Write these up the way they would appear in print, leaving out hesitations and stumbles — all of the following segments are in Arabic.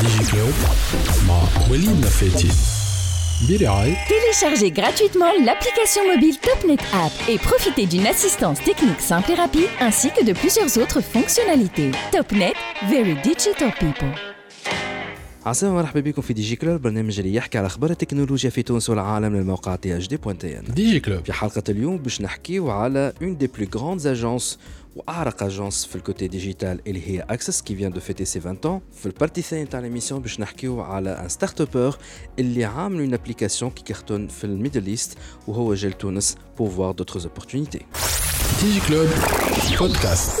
DigiClub مع وليد نفاتي برعاية. Téléchargez gratuitement l'application mobile Topnet App et profitez d'une assistance technique simple et rapide ainsi que de plusieurs autres fonctionnalités. Topnet, very digital people. عسلامة مرحبا بكم في ديجي كلوب, برنامج اللي يحكي على أخبار التكنولوجيا في تونس والعالم للموقع THD.TN. ديجي كلوب في حلقة اليوم باش نحكيو على une des plus grandes agences وأعرق أجانس في الكوتي ديجيتال اللي هي Access qui vient de fêter ses 20 ans. في البارتي الثانية تاع ليميسيون باش نحكيو على ان ستارت ابر اللي عامل اون ابليكاسيون كي كارتون في الميدل ايست وهو جا لتونس pour voir d'autres opportunités. ديجي كلوب بودكاست,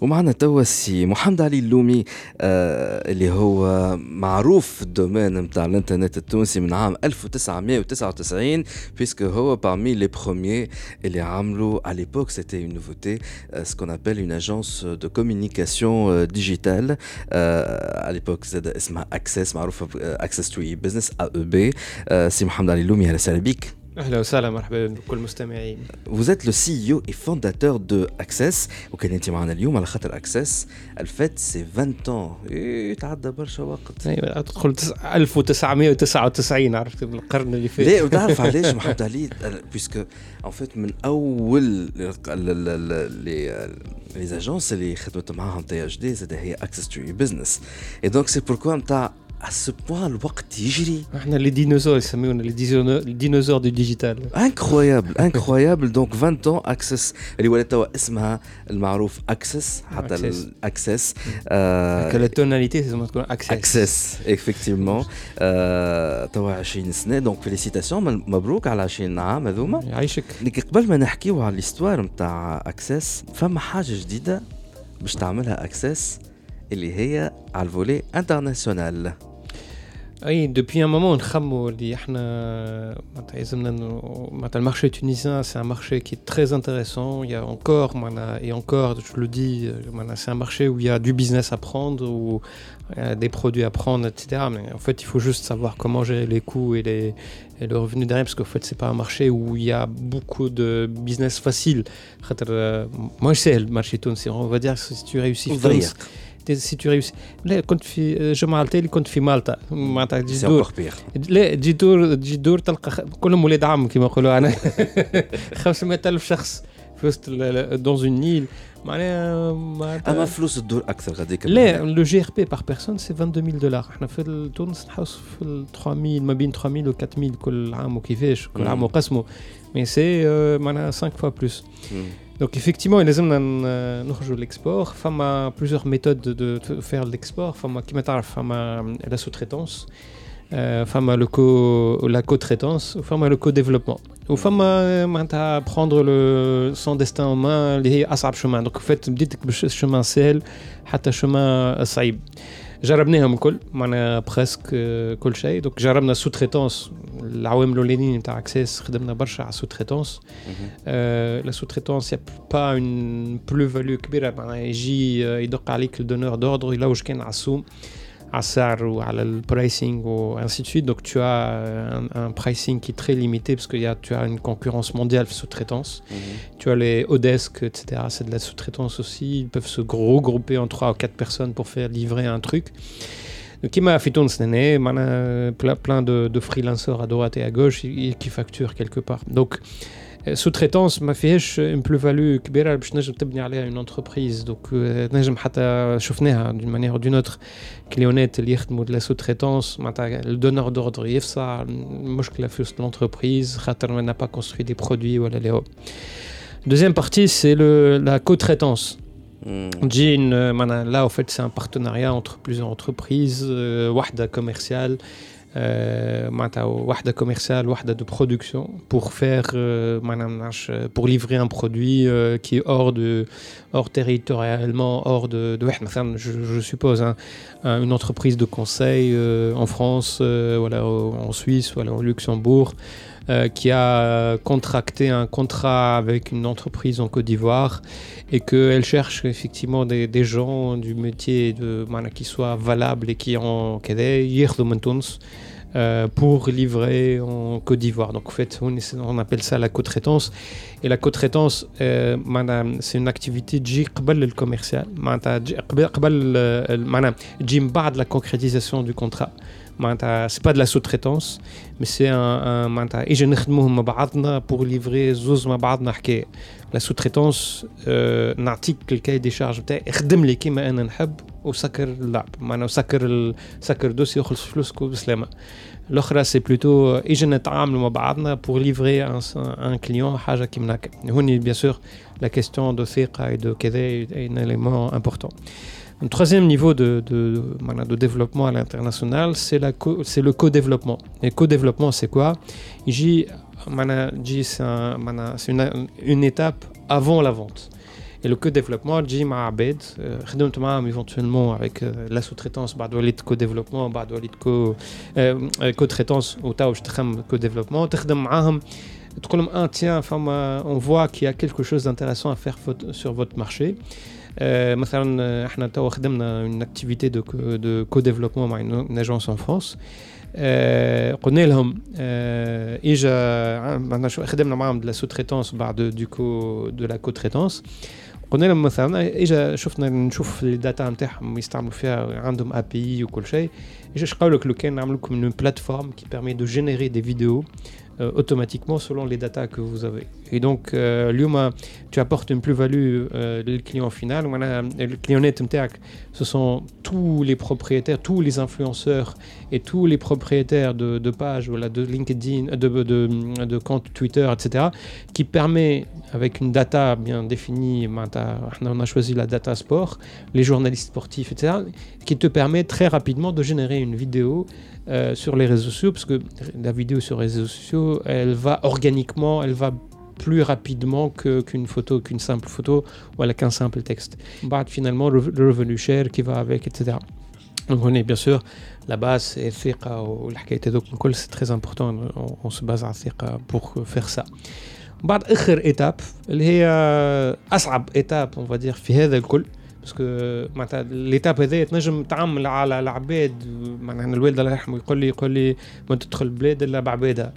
ومعنا توا السي محمد علي اللومي اللي هو معروف في الدومين نتاع الانترنت التونسي من عام 1999 puisque هو parmi les premiers اللي عملوا à l'époque c'était une nouveauté ce qu'on appelle une agence de communication digitale à l'époque زاد اسمها Access, معروفه Access to e-business AEB. سي محمد علي اللومي, اهلا وسهلا بك. أهلا وسهلا, مرحبا بكل المستمعين. Vous êtes le CEO et fondateur de Access, وكان انت معنا اليوم على خاطر Access الفات سي 20 ans. تعدى برشا وقت. ايوا تدخل 1999, عرفت القرن اللي فات. ليه تعرف علاش محمد علي؟ باسكو ان فيت من اول لي اجونس اللي خدمت معاهم تي اتش دي زاد هي Access to e-business. Et donc c'est pourquoi نتاع à ce point الوقت يجري, احنا les dinosaures يسميونا les dinosaures du digital. incroyable. Donc 20 ans Access اللي ولات توا اسمها المعروف Access, حتى Access que la tonalité c'est comme Access effectivement توا 20 سنه. Donc félicitations, مبروك على 20 عام هذوما, يعيشك. قبل ما نحكيو على الاستوار نتاع Access, فما حاجه جديده باش تعملها Access اللي هي على الفولي انترناسيونال. اي depuis un moment نخمو اللي احنا معناتها المارشي التونسي c'est un marché qui est très intéressant. Il y a encore je le dis, c'est un marché où il y a du business à prendre, où des produits à prendre, etc. Mais en fait, il faut juste savoir comment gérer les coûts et le revenu derrière, parce qu'en fait, c'est pas un marché où il y a beaucoup de business facile. Moi, je sais le marché tunisien, on va dire que si tu réussis si tu réussis. لا كنت في جماعة التالي, كنت في مالطا معناتها جدور. لا جدور تلقى كلهم ولاد عم كما يقولوا انا 500,000 شخص في وسط dans une île. معناها اما فلوس الدور اكثر غاديك. لا لو جي ار بي بار بيرسون سي $22,000. احنا في تونس نحوس في 3000, ما بين 3000 و 4000 كل عام, وكيفاش كل عام وقسمه مي سي معناها 5 فوا بلوس. Donc effectivement, il y a l'export, il plusieurs méthodes de faire l'export, la sous-traitance, la co-traitance, le co-développement. Ou prendre son destin en main, les asab chemin. Donc en fait, le chemin sel, le chemin saïb. جربناهم كل معنا برسك كل شيء. دوك جربنا سو تريتانس العوامل الاولانيين نتاع Access, خدمنا برشا على سو تريتانس. لا سو تريتانس يا با اون بلو فاليو كبيره, معناها يجي يدق عليك الدونور دوردر يلوج كان عصوم على السعر وعلى البرايسينغ وانسي دو سويت. دونك تو ان برايسينغ كي تري ليميتي باسكو يا تو ان كونكورونس مونديال في سو تريتانس. تو لي اودسك ايتترا سي دو لا سو تريتانس اوسي, ils peuvent se regrouper en 3 ou 4 personnes pour faire livrer un truc. Donc il m'a fait ton snené, معنا plein de freelancers à droite et à gauche qui facturent quelque part. Donc sous-traitance ما فيهاش plus-value كبيرة باش نجم تبني عليها une entreprise. Donc نجم حتى شفناها d'une manière ou d'une autre que les honnêtes اللي يخدموا de la sous-traitance معناتها le donneur d'ordre يفصع المشكلة في l'entreprise خاطر ما n'a pas construit des produits ولا لهو. Deuxième partie c'est la co-traitance. Jean, là en fait c'est un partenariat entre plusieurs entreprises, wahda commerciale, wahda commerciale, wahda de production pour faire pour livrer un produit qui est hors territorialement hors de je suppose une entreprise de conseil en France, voilà, en Suisse, voilà, au Luxembourg, qui a contracté un contrat avec une entreprise en Côte d'Ivoire et qu'elle cherche effectivement des gens du métier qui soient valables et qui ont pour livrer en Côte d'Ivoire. Donc en fait, on appelle ça la co-traitance. Et la co-traitance, c'est une activité qui est le commercial, qui est la concrétisation du contrat. C'est pas de la sous-traitance, mais c'est un pour livrer la sous-traitance n'article cahier des charges تاعي خدم لي كيما انا نحب وسكر اللعب معناها سكر دوسي يخلص فلوسك وبسلامه. الاخرى سي بلوتو اجي نتعاملوا مع بعضنا pour livrer un client حاجه كيما هكا. هوني bien sûr la question de ثقه et de كذا un élément important. Un troisième niveau de développement à l'international, c'est le co-développement. Et co-développement, c'est quoi? C'est une étape avant la vente. Et le co-développement, j'ai Abed, éventuellement avec la sous-traitance, le co-développement, le co-traitance, ou le co-développement, on voit qu'il y a quelque chose d'intéressant à faire sur votre marché. مثلا احنا تو خدمنا une activité de co-développement مع une agence en France. قلنا لهم اجا عندنا خدمنا معهم de la sous-traitance بعد de la co-traitance. قلنا لهم مثلا اجا نشوف الداتا نتاعهم يستعملوا فيها عندهم اي بي اي وكل شيء. اجا اش قالوا لك لو كان نعمل لكم une plateforme qui permet de générer des vidéos automatiquement selon les data que vous avez. Et donc, Luma, tu apportes une plus-value le client final. Le client net, ce sont tous les propriétaires, tous les influenceurs et tous les propriétaires de pages, voilà, de LinkedIn, de comptes Twitter, etc., qui permet, avec une data bien définie, on a choisi la data sport, les journalistes sportifs, etc., qui te permet très rapidement de générer une vidéo sur les réseaux sociaux, parce que la vidéo sur les réseaux sociaux, elle va organiquement, elle va plus rapidement qu'une photo, qu'une simple photo, ou voilà, qu'un simple texte. Bah, finalement, le revenu share qui va avec, etc. Donc on est bien sûr, la base est thiqa ou l'hikaïté, donc c'est très important, on se base à thiqa pour faire ça. Bah, dernière étape, qui est la plus difficile étape, on va dire, dans tout ça. باسكو معناتها ليتاب هذايا تنجم تعمل على العباد. معناها الوالد الله يرحمه يقول لي ما تدخل بلاد الا بعبادها.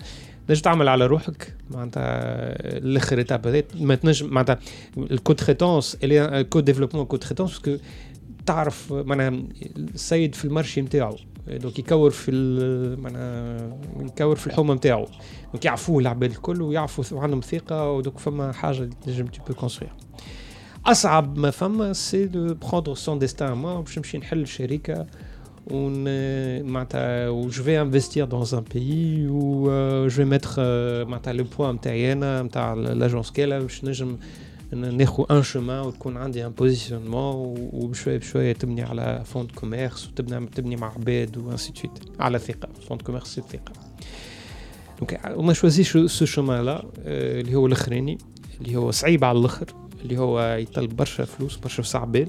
تنجم تعمل على روحك معناتها الاخر ايتاب هذايا ما تنجم معناتها الكوتريتونس اللي كو ديفلوبمون كوتريتونس باسكو تعرف معناها السيد في المارشي نتاعو دونك يكور في معناها يكور في الحومه نتاعو دونك يعرفوه العباد الكل ويعرفوا وعندهم ثقه ودوك فما حاجه تنجم تي بو كونستروير. أصعب ما فما سي دو بخوندر سون ديستان أ موا باش نمشي نحل شركة معناتها و جو في انفستير دون ان بيي و جو في ميتر معناتها لو بوا نتاعي أنا نتاع لاجونس كالا باش نجم ناخو أن شومان وتكون عندي أن بوزيسيونمون و بشوية بشوية تبني على فوند كوميرس و تبني مع عباد و أنسي تشويت على ثقة. فوند كوميرس سي ثقة. دونك أنا شوازي سو شومان لا اللي هو الأخراني اللي هو صعيب على الأخر اللي هو يطلب برشا فلوس برشا صعبال.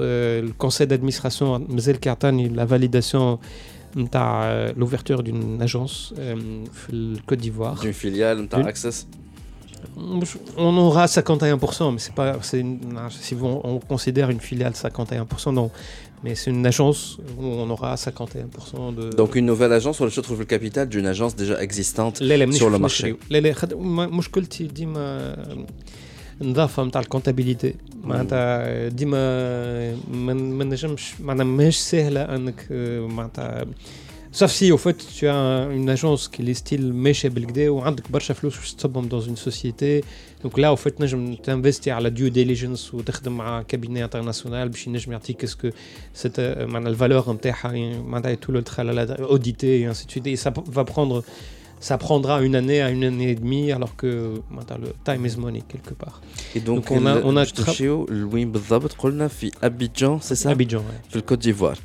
الكونسيل دادمينستراسيون مازال كيعطيني لا فاليداسيون نتاع لوفيرتور دون اجونس في الكوت ديفوار دون فيليال نتاع اكسس. On aura 51%, mais c'est pas, si on considère une filiale 51%, non, mais c'est une agence où on aura 51% de. Donc une nouvelle agence où je trouve le capital d'une agence déjà existante sur le marché. مشكلتي ديما نظافة متاع الكونتابيليتي معناتها ديما ما نجمش معناتها ماهيش سهلة أنك معناتها sauf si au fait tu as une agence qui est style ماشية بالكدا وعندك برشا فلوس باش تصبهم dans une société. Donc là au fait تنجم تنفستي على due diligence وتخدم مع كابيني انترناسيونال باش ينجم يعطيك اسكو cette معناتها الفالور نتاعها معناتها tout le tralala audité et ainsi de suite et ça va prendre. Ça prendra une année à une année et demie, alors que le time is money quelque part. Et donc on a touché au Louis بالضبط قلنا في Abidjan, c'est ça? Abidjan, oui. في الكوت ديفوار.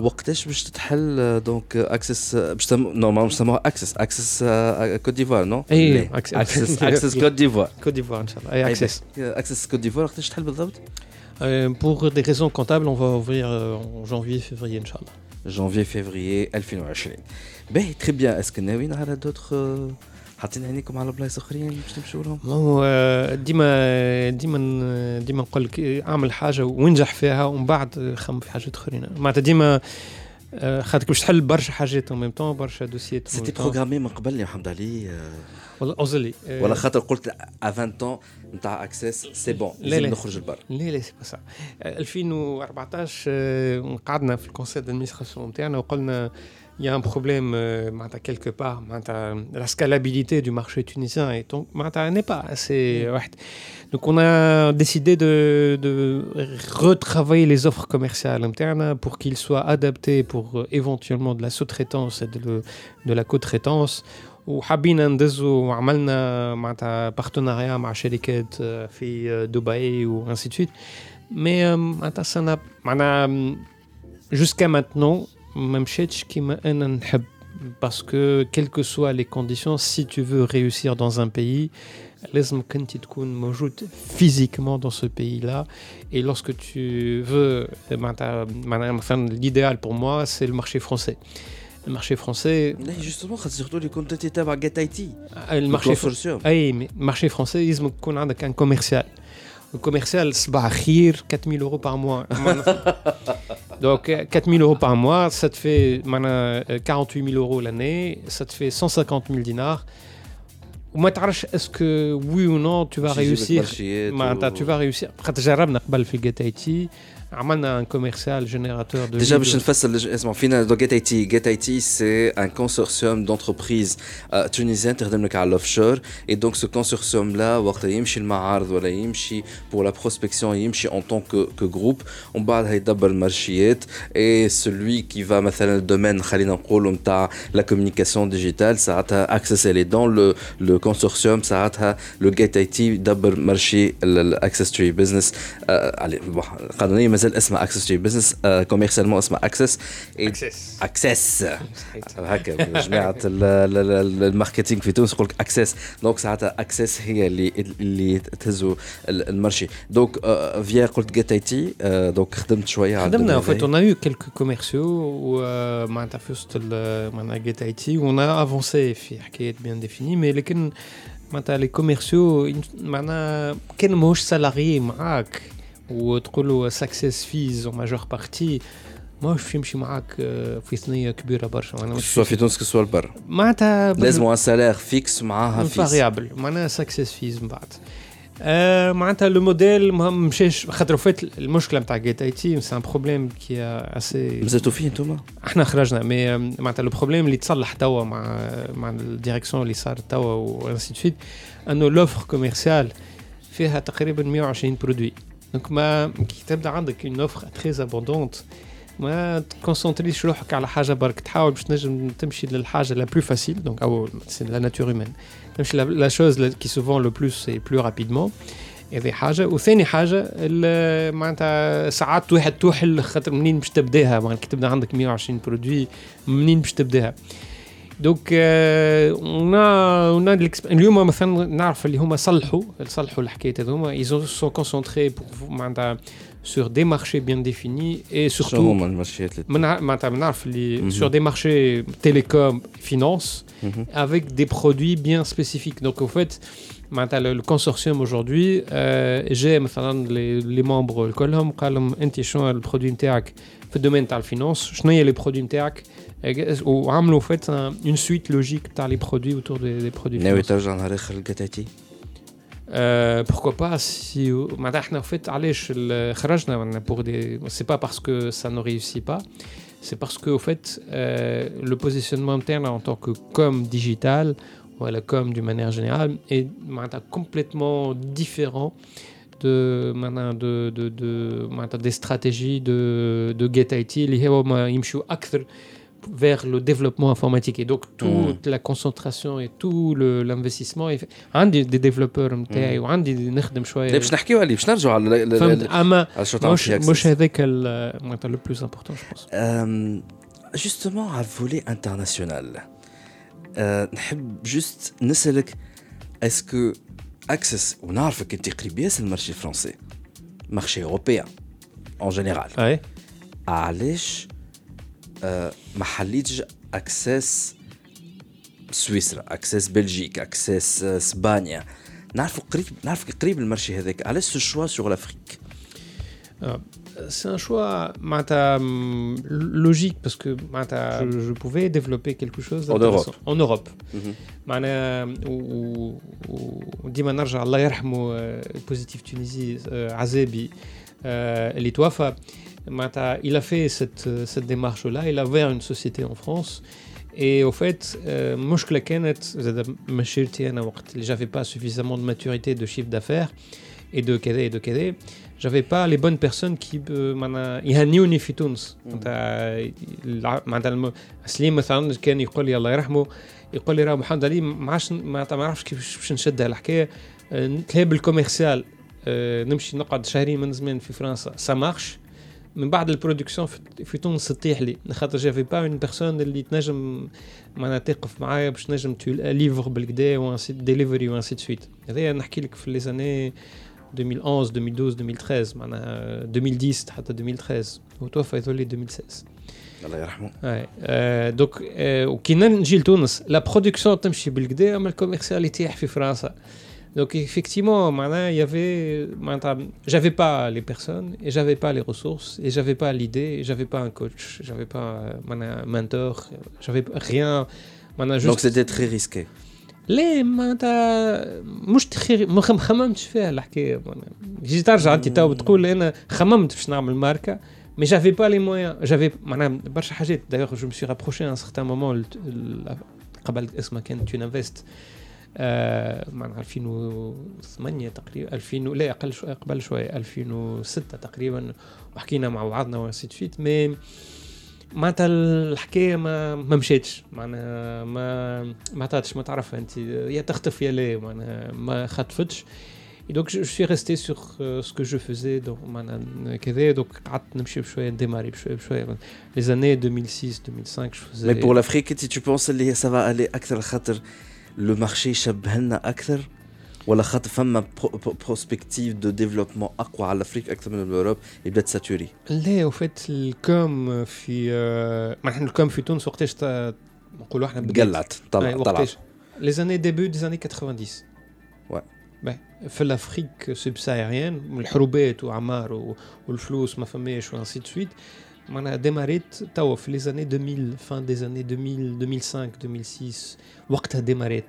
وقتاش باش تتحل donc access باش normalement سموها access كوت ديفوار non? إيه access كوت ديفوار. كوت ديفوار إن شاء الله. أي access كوت ديفوار وقتاش تتحل بالضبط؟ Pour des raisons comptables, on va ouvrir en janvier-février, Inch'Allah. Janvier-février 2020. باهي تري بيان. اسكو ناويين على دوتر حاطين عينيكم على بلايص اخرين باش تمشيو لهم؟ هو ديما نقول لك اعمل حاجه وانجح فيها ومن بعد خمم في حاجات اخرين. معناتها ديما خاطرك باش تحل برشا حاجات وميم طون برشا دوسيات. سيتي بروغرامي من قبل يا محمد علي والله اوزلي ولا خاطر قلت 20 عام نتاع اكسس سي بون لازم نخرج لبرا. لا لا سي با سا. 2014 قعدنا في الكونسيل دادمينستراسيون نتاعنا وقلنا il y a un problème معناتها quelque part معناتها la scalabilité du marché tunisien et donc معناتها n'est pas assez واحد. Donc on a décidé de retravailler les offres commerciales internes pour qu'ils soient adaptés pour éventuellement de la sous-traitance et de la co-traitance. وحابين ندزو وعملنا معناتها بارتناريا مع شركات في دبي وانسي دو سويت. Mais معناتها سنة معنا jusqu'à maintenant ما مشيتش كيما انا نحب parce que quelles que soient les conditions si tu veux réussir dans un pays لازمك انت تكون موجود physiquement dans ce pays là et lorsque tu veux enfin l'idéal pour moi c'est le marché français. Le marché français là justement خاطر surtout les contacts تبع GetIT le marché français mais marché français لازمك يكون عندك un commercial. Le commercial صباح خير 4,000 € par mois. Donc 4,000 € par mois, ça te fait 48,000 € l'année, ça te fait 150,000 dinars. وما تعرفش اسكو وي او نو تو با ريوسير معناتها تو با ريوسير خاطر جربنا قبل في جيت اي تي عملنا ان كوميرسيال جينيراتور دو ديجا باش نفصل اسمع فينا دو جيت اي تي. جيت اي تي سي ان كونسورسيوم دونتربريز تونيزيان تخدم لك على الاوفشور اي دونك سو كونسورسيوم لا وقت يمشي المعارض ولا يمشي بور لا بروسبكسيون يمشي اون طون كو جروب ومن بعد هيدبر المارشيات اي سلوي كي فا مثلا الدومين خلينا نقولوا نتاع لا كومونيكاسيون ديجيتال ساعتها اكسس الي دون لو consortium ساعتها لو جيت اي تي دبر مرشي الاكسس تو بزنس على قانونيا مازال اسمها اكسس تو بزنس كوميرسيالمون اسمها اكسس اكسس هكا جماعه الماركتينغ في تونس يقول لك اكسس دونك ساعتها اكسس هي اللي تهزوا المرشي دونك فيا قلت جيت اي تي دونك خدمت شويه على خدمنا فاتونايو كلكو كوميرسيو ومعناتها فيست معناتها جيت اي تي ونا افونسي في حكايه بيان ديفيني مي لكن معناتها لي كوميرسيو معناها كان ماهوش سالاري معاك وتقولوا ساكسيس فيز اون ماجور بارتي ماهوش يمشي معاك في ثنيه كبيره برشا معناها سوا في تونس كسوا البر معناتها لازم ان سالير فيكس معاها فيز فاريابل معناها ساكسيس فيز من بعد معناتها لو موديل مشاش خاطر فات المشكله نتاع جيت اي تي سان بروبليم كي اسي مزاتوا فيه انتوما احنا خرجنا مي معناتها لو بروبليم اللي تصلح توا مع الديريكسيون اللي صار توا وانسي تفيد انه لوفر كوميرسيال فيها تقريبا 120 برودوي دونك ما كي تبدا عندك اون اوفر تري ابوندونت ما تكونسونتريش روحك على حاجه برك تحاول باش تنجم تمشي للحاجه لا بلو فاسيل دونك او سي لا ناتور هيومن مش لا شوز كي سوفون لو بلوس اي بلو رابيدمون هذه حاجه وثاني حاجه معناتها ساعات واحد توحل خاطر منين باش تبداها معناتها تبدا عندك 120 برودوي منين باش تبداها دونك انا اليوم مثلا نعرف اللي هما صلحوا الحكايه هذوما ايزون سو كونسونتري بور معناتها sur des marchés bien définis et surtout sur des marchés télécom, finance avec des produits bien spécifiques. Donc en fait, le consortium aujourd'hui, j'ai les membres le colom, le produit TEAC, le domaine de la finance, je n'ai les produits TEAC ou en fait une suite logique dans les produits autour des produits. Pourquoi pas si maintenant en fait علاش خرجنا pour des c'est pas parce que ça ne réussit pas c'est parce que au fait le positionnement interne en tant que com digital ou la com d'une manière générale est complètement différent de des stratégies de GetIT اللي هما يمشوا اكثر vers le développement informatique et donc toute la concentration et tout l'investissement عندي دي ديفلوبر نتاعي وعندي نخدم شويه باش نحكيو عليه باش نرجعوا على مش هذاك معناتها لو بلوس امبورطون جو بونس justement على الفولي انترناسيونال نحب جوست نسالك اسكو اكسس ونعرفك انت قريب ياسر المارشي الفرنسي مارشي اوروبيان اون جينيرال علاش ما حليتش اكسس سويسرا اكسس بلجيك اكسس اسبانيا نعرف قريب المارشي هذاك علاش الشوا سوغ لافريك C'est un choix logique parce que je pouvais développer quelque chose d'intéressant en Europe. وديما نرجع الله يرحمه positif Tunisie عزابي اللي توفى il a fait cette démarche là, il a ouvert une société en France. Et au fait, مشكلة كانت زاد مشيرتي أنا وقت اللي j'avais pas suffisamment de maturité de chiffre d'affaires et de كذا. J'avais pas les bonnes personnes qui يهنيوني في تونس. معناتها سليم مثلا كان يقول لي الله يرحمه يقول لي راه محمد علي ما عرفش كيفاش نشد هالحكايه نتلعب الكوميرسيال نمشي نقعد شهرين من زمان في فرنسا سا مارش من بعد البرودكسيون في تونس تطيح لي خاطر جافي با اون بيرسون اللي تنجم معناتها تقف معايا باش نجم تليفر بالكدا و انسيت ديليفري و انسيت سويت هذايا نحكي لك في لي ساني 2011 2012 2013 معناها 2010 حتى 2013 وتوفى يذولي 2016 الله يرحمه دونك وكي نجي لتونس لا برودكسيون تمشي بالكدا اما الكوميرسيال يطيح في فرنسا. Donc effectivement, j'avais pas les personnes, et j'avais pas les ressources, et j'avais pas l'idée, et j'avais pas un coach, j'avais pas un mentor, j'avais rien. Juste... Donc c'était très risqué. ليه معناتها مش تخير ما خممتش فيها الحكايه جيت ترجع انت تو تقول انا خممت باش نعمل ماركه mais j'avais pas les moyens j'avais معناتها برشا حاجات d'ailleurs je me suis rapproché à un certain moment قبل اسمها كانت تونفست معناها 2008 تقريبا 2000 لا اقل شويه قبل شويه 2006 تقريبا وحكينا مع بعضنا ونسيت فيت معناتها الحكايه ما مشاتش معناها ما عطاتش ما تعرف انت يا تختفي يا لا معناها ما خطفتش دونك جو سوي ريستي سور سكو جو فيزي دونك معناها كذا دونك قعدت نمشي بشويه نديماري بشويه لي زاني 2006 2005 جو فيزي مي بور لافريك تي تو بونس اللي سا فا الي اكثر خاطر le marché شبهنا أكثر ولا خاطر فما prospective de développement أقوى على أفريقيا أكثر من الأوروب يبدأ تساتوري. لا وفات الكم في ما إحنا الكم في تونس وقتش نقولوا إحنا قلعت طلع. Les années début des années 90. Ouais. Ben في الأفريقيا subsaharienne الحروبات وعمار والفلوس ما فماش وانسي تسويت. On a démarré في les années 2000 fin des années 2000 2005 2006 وقتها démarré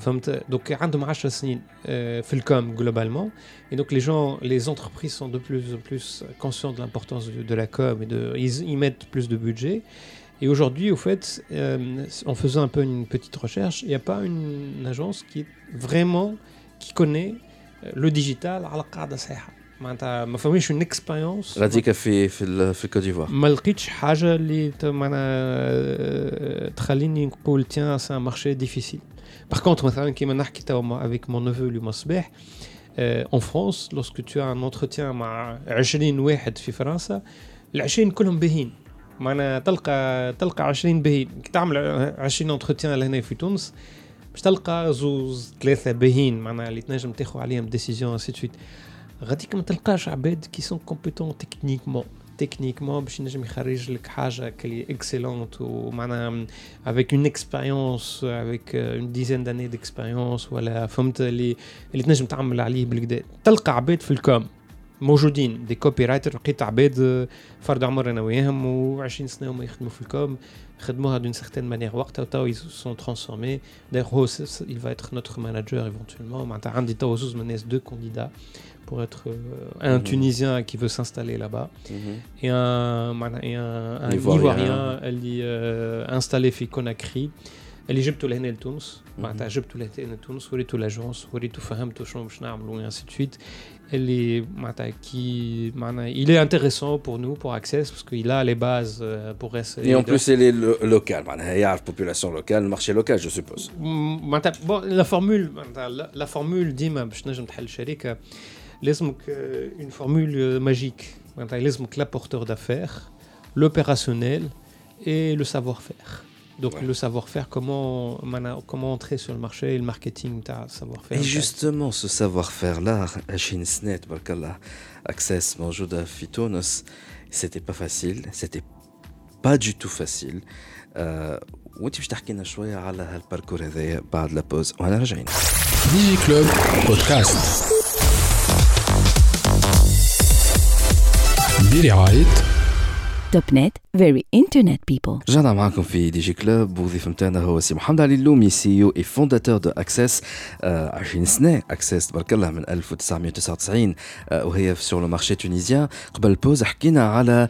فهمت donc عندهم 10 سنين في الكوم globalement et donc les entreprises sont de plus en plus conscients de l'importance de la com et ils mettent plus de budget et aujourd'hui au fait en faisant un peu une petite recherche il y a pas une agence qui est vraiment qui connaît le digital على قاعدة صحيحة معناتها ما فهميش ان اكسبيريونس راديكا في كوت ديفوار ما لقيتش حاجه اللي معناها تخليني نقول تيان سا مارشي ديفيسيل باغ كونتر مثلا كيما نحكي توا افيك مون نوفو لو مصباح ان فرانس لوسكو تو ان انترتيان مع 20 واحد في فرنسا ال20 كلهم باهين معناها تلقى 20 باهين كي تعمل 20 انترتيان لهنا في تونس باش تلقى زوز ثلاثه باهين معناها اللي تنجم تاخذ عليهم ديسيزيون سي تويت غاديك ما تلقاش عباد كي سون كومبيتون تكنيكمون باش نجم يخرج لك حاجه كلي اكسيلونت ومعناها avec une expérience avec une dizaine d'années d'expérience ولا فهمت اللي تنجم تعمل عليه بالكدا تلقى عباد في الكوم موجودين دي كوبي رايتر لقيت عباد فرد عمر انا وياهم و20 سنه وما يخدموا في الكوم خدموها d'une certaine manière وقتها تو sont transformés d'ailleurs il va être notre manager éventuellement معناتها عندي تو زوز من الناس دو كانديدا pour être un Tunisien qui veut s'installer là-bas et un Ivoirien qui installé في كوناكري اللي جبتو لهنا لتونس معناتها جبتو لهنا لتونس وريتو لاجونس وريتو فهمتو شنو باش نعملو وانسي تشويت اللي معناتها كي معناها il est intéressant pour nous pour Access parce qu'il a les bases pour et en plus il est local معناها هي عارف population locale marché local je suppose معناتها bon la formule ديما باش نجم تحل شركه لازمك une formule magique معناتها لازمك l'apporteur d'affaires l'opérationnel et le savoir-faire. Donc ouais. Le savoir-faire, comment entrer sur le marché et le marketing, t'as savoir-faire. Et justement, ce savoir-faire-là, Achinsnet, Barkallah, Access, Manjouda, Fitonos, c'était pas facile, c'était pas du tout facile. وانت باش تحكي لنا شويه على هالباركور هذايا بعد لا بوز وانا راجعين. ديجي كلوب بودكاست. برعاية Topnet Very Internet People. رجعنا معكم في دي جي كلوب. وضيف متاعنا هو سي محمد علي اللومي, سي او اي فونداتور دو اكسس. 20 سنه اكسس تبارك الله من 1999 وهي في سور لو مارشي تونيزيان. قبل البوز حكينا على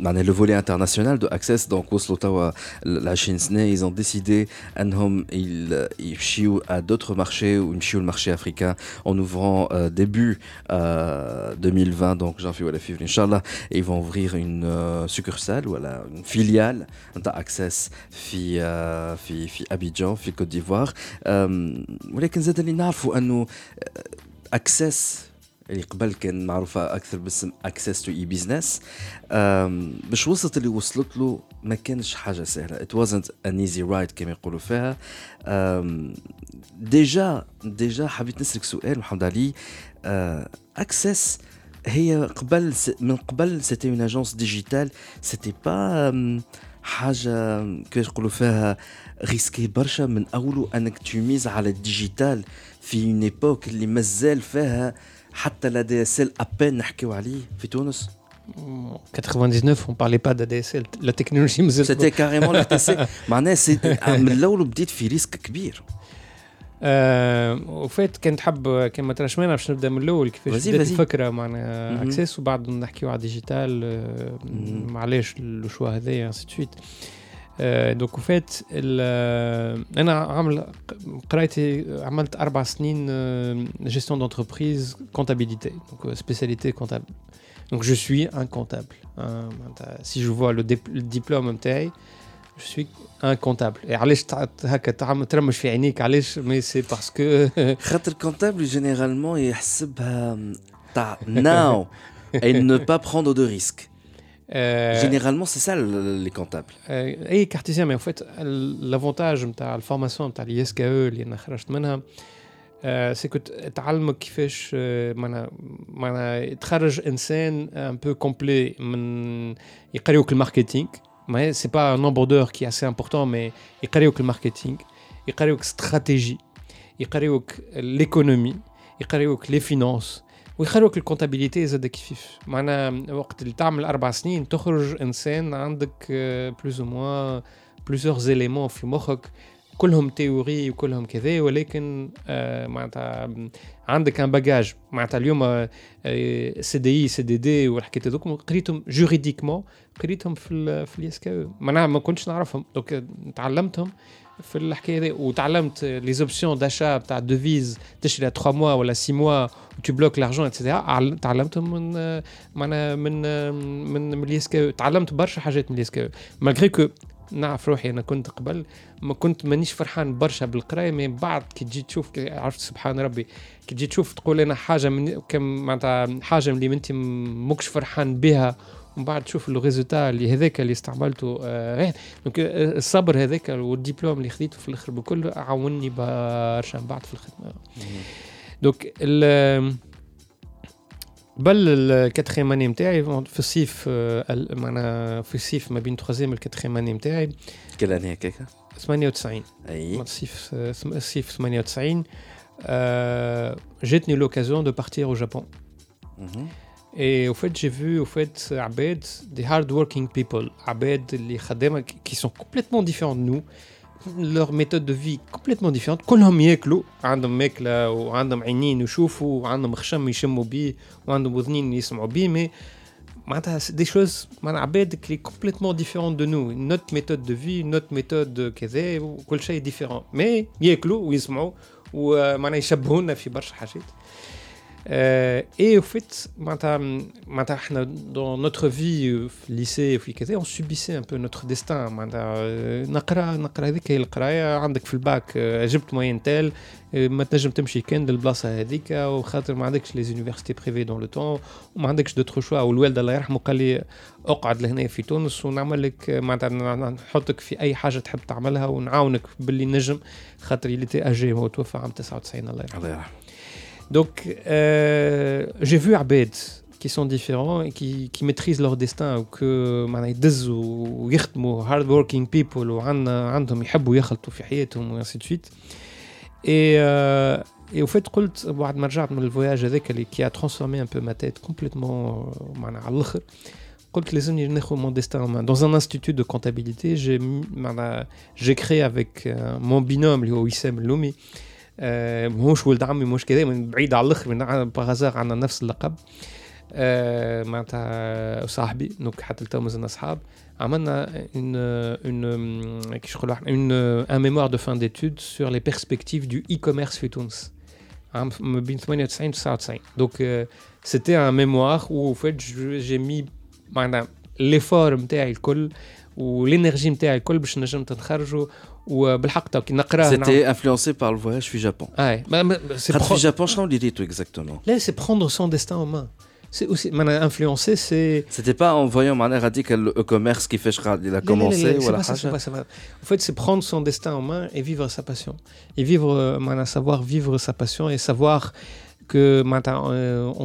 معناها لو فولي انترناسيونال دو اكسس, دونك وصلوا توا ل 20 سنه. ايزون ديسيدي انهم يمشيو ا دوتر مارشي ويمشيو للمارشي افريكان اون اوفرون ديبي 2020, دونك جانفي ولا فيفري ان شاء الله. اي فون اوفرير une succursale ou une filiale de Access في Abidjan في Côte d'Ivoire. ولكن زاد اللي نعرفوا انه Access اللي قبل كان معروفه اكثر باسم Access to e-business باش وصلت اللي وصلت له ما كانش حاجه سهله. It wasn't an easy ride كما يقولوا فيها. ديجا حبيت نسلك سؤال محمد علي. Access هي قبل من قبل c'était une agence digitale, c'était pas حاجه كيف يقولوا فيها ريسكي برشا من اولو انك تميز على الديجيتال في اون ايبوك اللي مازال فيها حتى لا دي اس ال ابان نحكيو عليه في تونس 99. On parlait pas d'ADSL, la technologie مازال c'était carrément la TC. معناها من الاول بديت في ريسك كبير. وفات كنت حب كما تراش معنا باش نبدا من الاول كيفاش بدات الفكره معنا اكسس, وبعد نحكيو على ديجيتال معليش لو شوا هذايا سي تويت. دونك وفات انا عامل قرايتي, عملت 4 سنين جيستيون دونتربريز كونتابيليتي, دونك سبيسياليتي كونتابل. دونك جو سوي ان كونتابل, سي جو فوا لو ديبلوم نتاعي je suis un comptable. Et علاش هكا ترمش في عينيك علاش؟ مي سي باسكو خاطر كونتابل جينيرالمون يحسبها تاع ناو et ne pas prendre de risques. Généralement c'est ça les comptables. اي كارتيزيان. مي ان فيت الافونتاج نتاع الفورماسيون نتاع الاس كي او اللي انا خرجت منها سي كو تعلمك كيفاش معناها تخرج انسان ان بو كومبلي من يقريوك الماركتينغ. Mais c'est pas un nombre d'heures qui est assez important, mais il connaît le marketing, il connaît la stratégie, il connaît l'économie, il connaît les finances, il connaît la comptabilité. C'est des kiffs. معناها وقت اللي تعمل 4 سنين تخرج إنسان عندك plus ou moins plusieurs éléments في مخك, كلهم تيوري وكلهم كذا, ولكن معناتها عندك ان باجاج. معناتها اليوم سي دي اي سي دي دي والحكايات هذوك قريتهم جوريديكمون, قريتهم في الاس كي او. ما كنتش نعرفهم, دونك تعلمتهم في الحكايه هذه. وتعلمت لي زوبسيون داشا تاع دوفيز, تشري 3 موا ولا 6 موا وتي بلوك لارجون اتسيتيرا. تعلمتهم من معناها من الاس كي او. تعلمت برشا حاجات من الاس كي او مالغري كو نعرف روحي انا كنت قبل ما كنت مانيش فرحان برشا بالقرايه. من بعد كي تجي تشوف, عرفت سبحان ربي, كي تجي تشوف تقول انا حاجه من كم معناتها حاجه اللي انت ماكش فرحان بها, ومن بعد تشوف لو ريزولتا اللي هذاك اللي استعملته. دونك الصبر هذاك والدبلوم اللي خديته في الاخر بكل عاوني برشا من بعد في الخدمه. دونك بل 4e année نتاعي في الصيف, معنا في الصيف ما بين 3e و 4e année نتاعي. كل année هكاك 98 اي الصيف, الصيف 98 جاتني l'occasion de partir au Japon. Et au fait j'ai vu au fait عباد des hard working people, عباد اللي خدامه qui sont complètement différents de nous, leur méthode de vie complètement différente. كلهم ياكلوا, عندهم ماكله وعندهم عينين يشوفوا وعندهم خشم يشموا بيه وعندهم وذنين يسمعوا بيه. مي معناتها دي شوز معناتها عباد كلي كومبليتمون ديفيرون دو نو, نوت ميثود دو في, نوت ميثود كذا, وكل شيء ديفيرون. مي ياكلوا ويسمعوا ومعناتها يشبهونا في برشا حاجات. Et au fait, dans notre vie, au lycée, on subissait un peu notre destin. نقرأ هذيك القراية, عندك في الباك جبت موين تال, ما تنجم تمشي كان للبلاصة هذيك, وخاطر ما عندكش les universités privées dans le temps, وما عندكش d'autres choix. والوالد الله يرحمه قال لي اقعد لهنا في تونس ونعملك, معناتها نحطك في أي حاجة تحب تعملها ونعاونك باللي نجم, خاطر اللي تأجي هو توفى عام 99 الله يرحمه. Donc, j'ai vu Abed qui sont différents et qui maîtrisent leur destin, ou que معناها يدزوا ويخدموا hard working people, وعندهم يحبوا يخلطوا في حياتهم, et ainsi de suite. Et Et au fait, قلت بعد ما رجعت من الفواياج هذاك اللي كي ترانسفورمي ان بو ما تيت كومبليتومون معناها على الاخر, قلت لازمني ناخذ مون ديستان ان مان. Dans un institut de comptabilité, j'ai créé avec mon binôme اللي هو Hussem Loumi, ماهوش ولد عمي مش كذا من بعيد على الاخر, من بغزار عندنا نفس اللقب معناتها صاحبي, دونك حتى لتو مازلنا صحاب. عملنا un mémoire de fin d'études sur les perspectives du e-commerce في تونس عام 98 99. Donc c'était un mémoire où au fait j'ai mis معناتها l'effort نتاعي الكل والانرجي نتاعي الكل باش نجم نتخرجوا وبالحق تاع كي نقرا. C'était influencé par le voyage au Japon. Ouais, c'est au Japon شنو اللي ديتو exactement. Là c'est prendre son destin en main. C'est aussi influencé, c'est c'était pas en voyant manière radical le e-commerce qui fait il a commencé voilà en fait c'est prendre son destin en main et vivre sa passion et vivre man savoir vivre sa passion et savoir que maintenant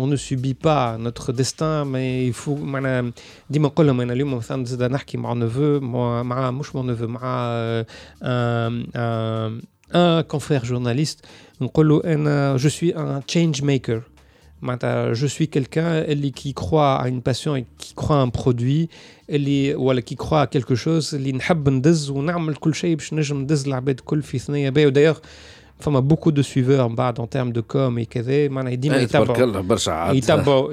on ne subit pas notre destin mais il faut man dima نقول انا اليوم مثلا نزيد نحكي مع neveu مع مش mon neveu مع un confrère journaliste نقول له انا je suis un change maker. Je suis quelqu'un qui croit à une passion et qui croit à un produit ou qui croit à quelque chose qui n'habbe n'dez ou n'amel tout شيء باش نجم ندز العباد كل في ثنيه باهي. D'ailleurs فما beaucoup de suiveurs بعد en termes de com et كذا معناها يديما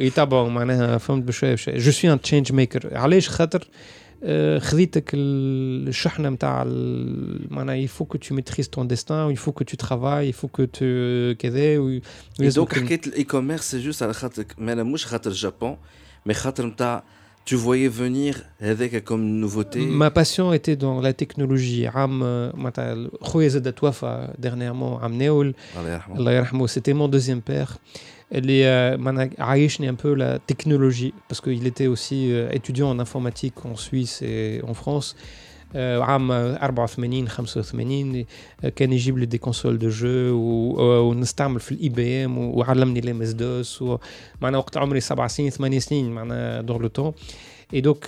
يتابعوا معناها فهمت بشويه بشويه. Je suis un change maker. علاش خاطر خذيتك الشحنه نتاع معناها يفو كو تو ميتريز طون ديستان يفو كو تو ترافاي يفو كو تو كذا. دونك حكيت الاي كوميرس سي جوست على خاطر ما مش خاطر اليابان مي خاطر نتاع tu voyais venir هذاك كوم نوفوتي. ما باسيون ايتي دون لا تكنولوجي. عام معناها خويا زاد توفى ديرنييرمون عام ناول الله يرحمه. سيتي مون دوزيام بير اللي معناها عايشني un peu la technologie parce qu'il était aussi étudiant en informatique en Suisse et en France. عام 84 85 كان يجيب لي دي كونسول دو جو ونستعمل في الاي بي ام وعلمني لي مس دوس ومعناها وقت عمري 7 سنين 8 سنين معناها دور لو طون. اي دوك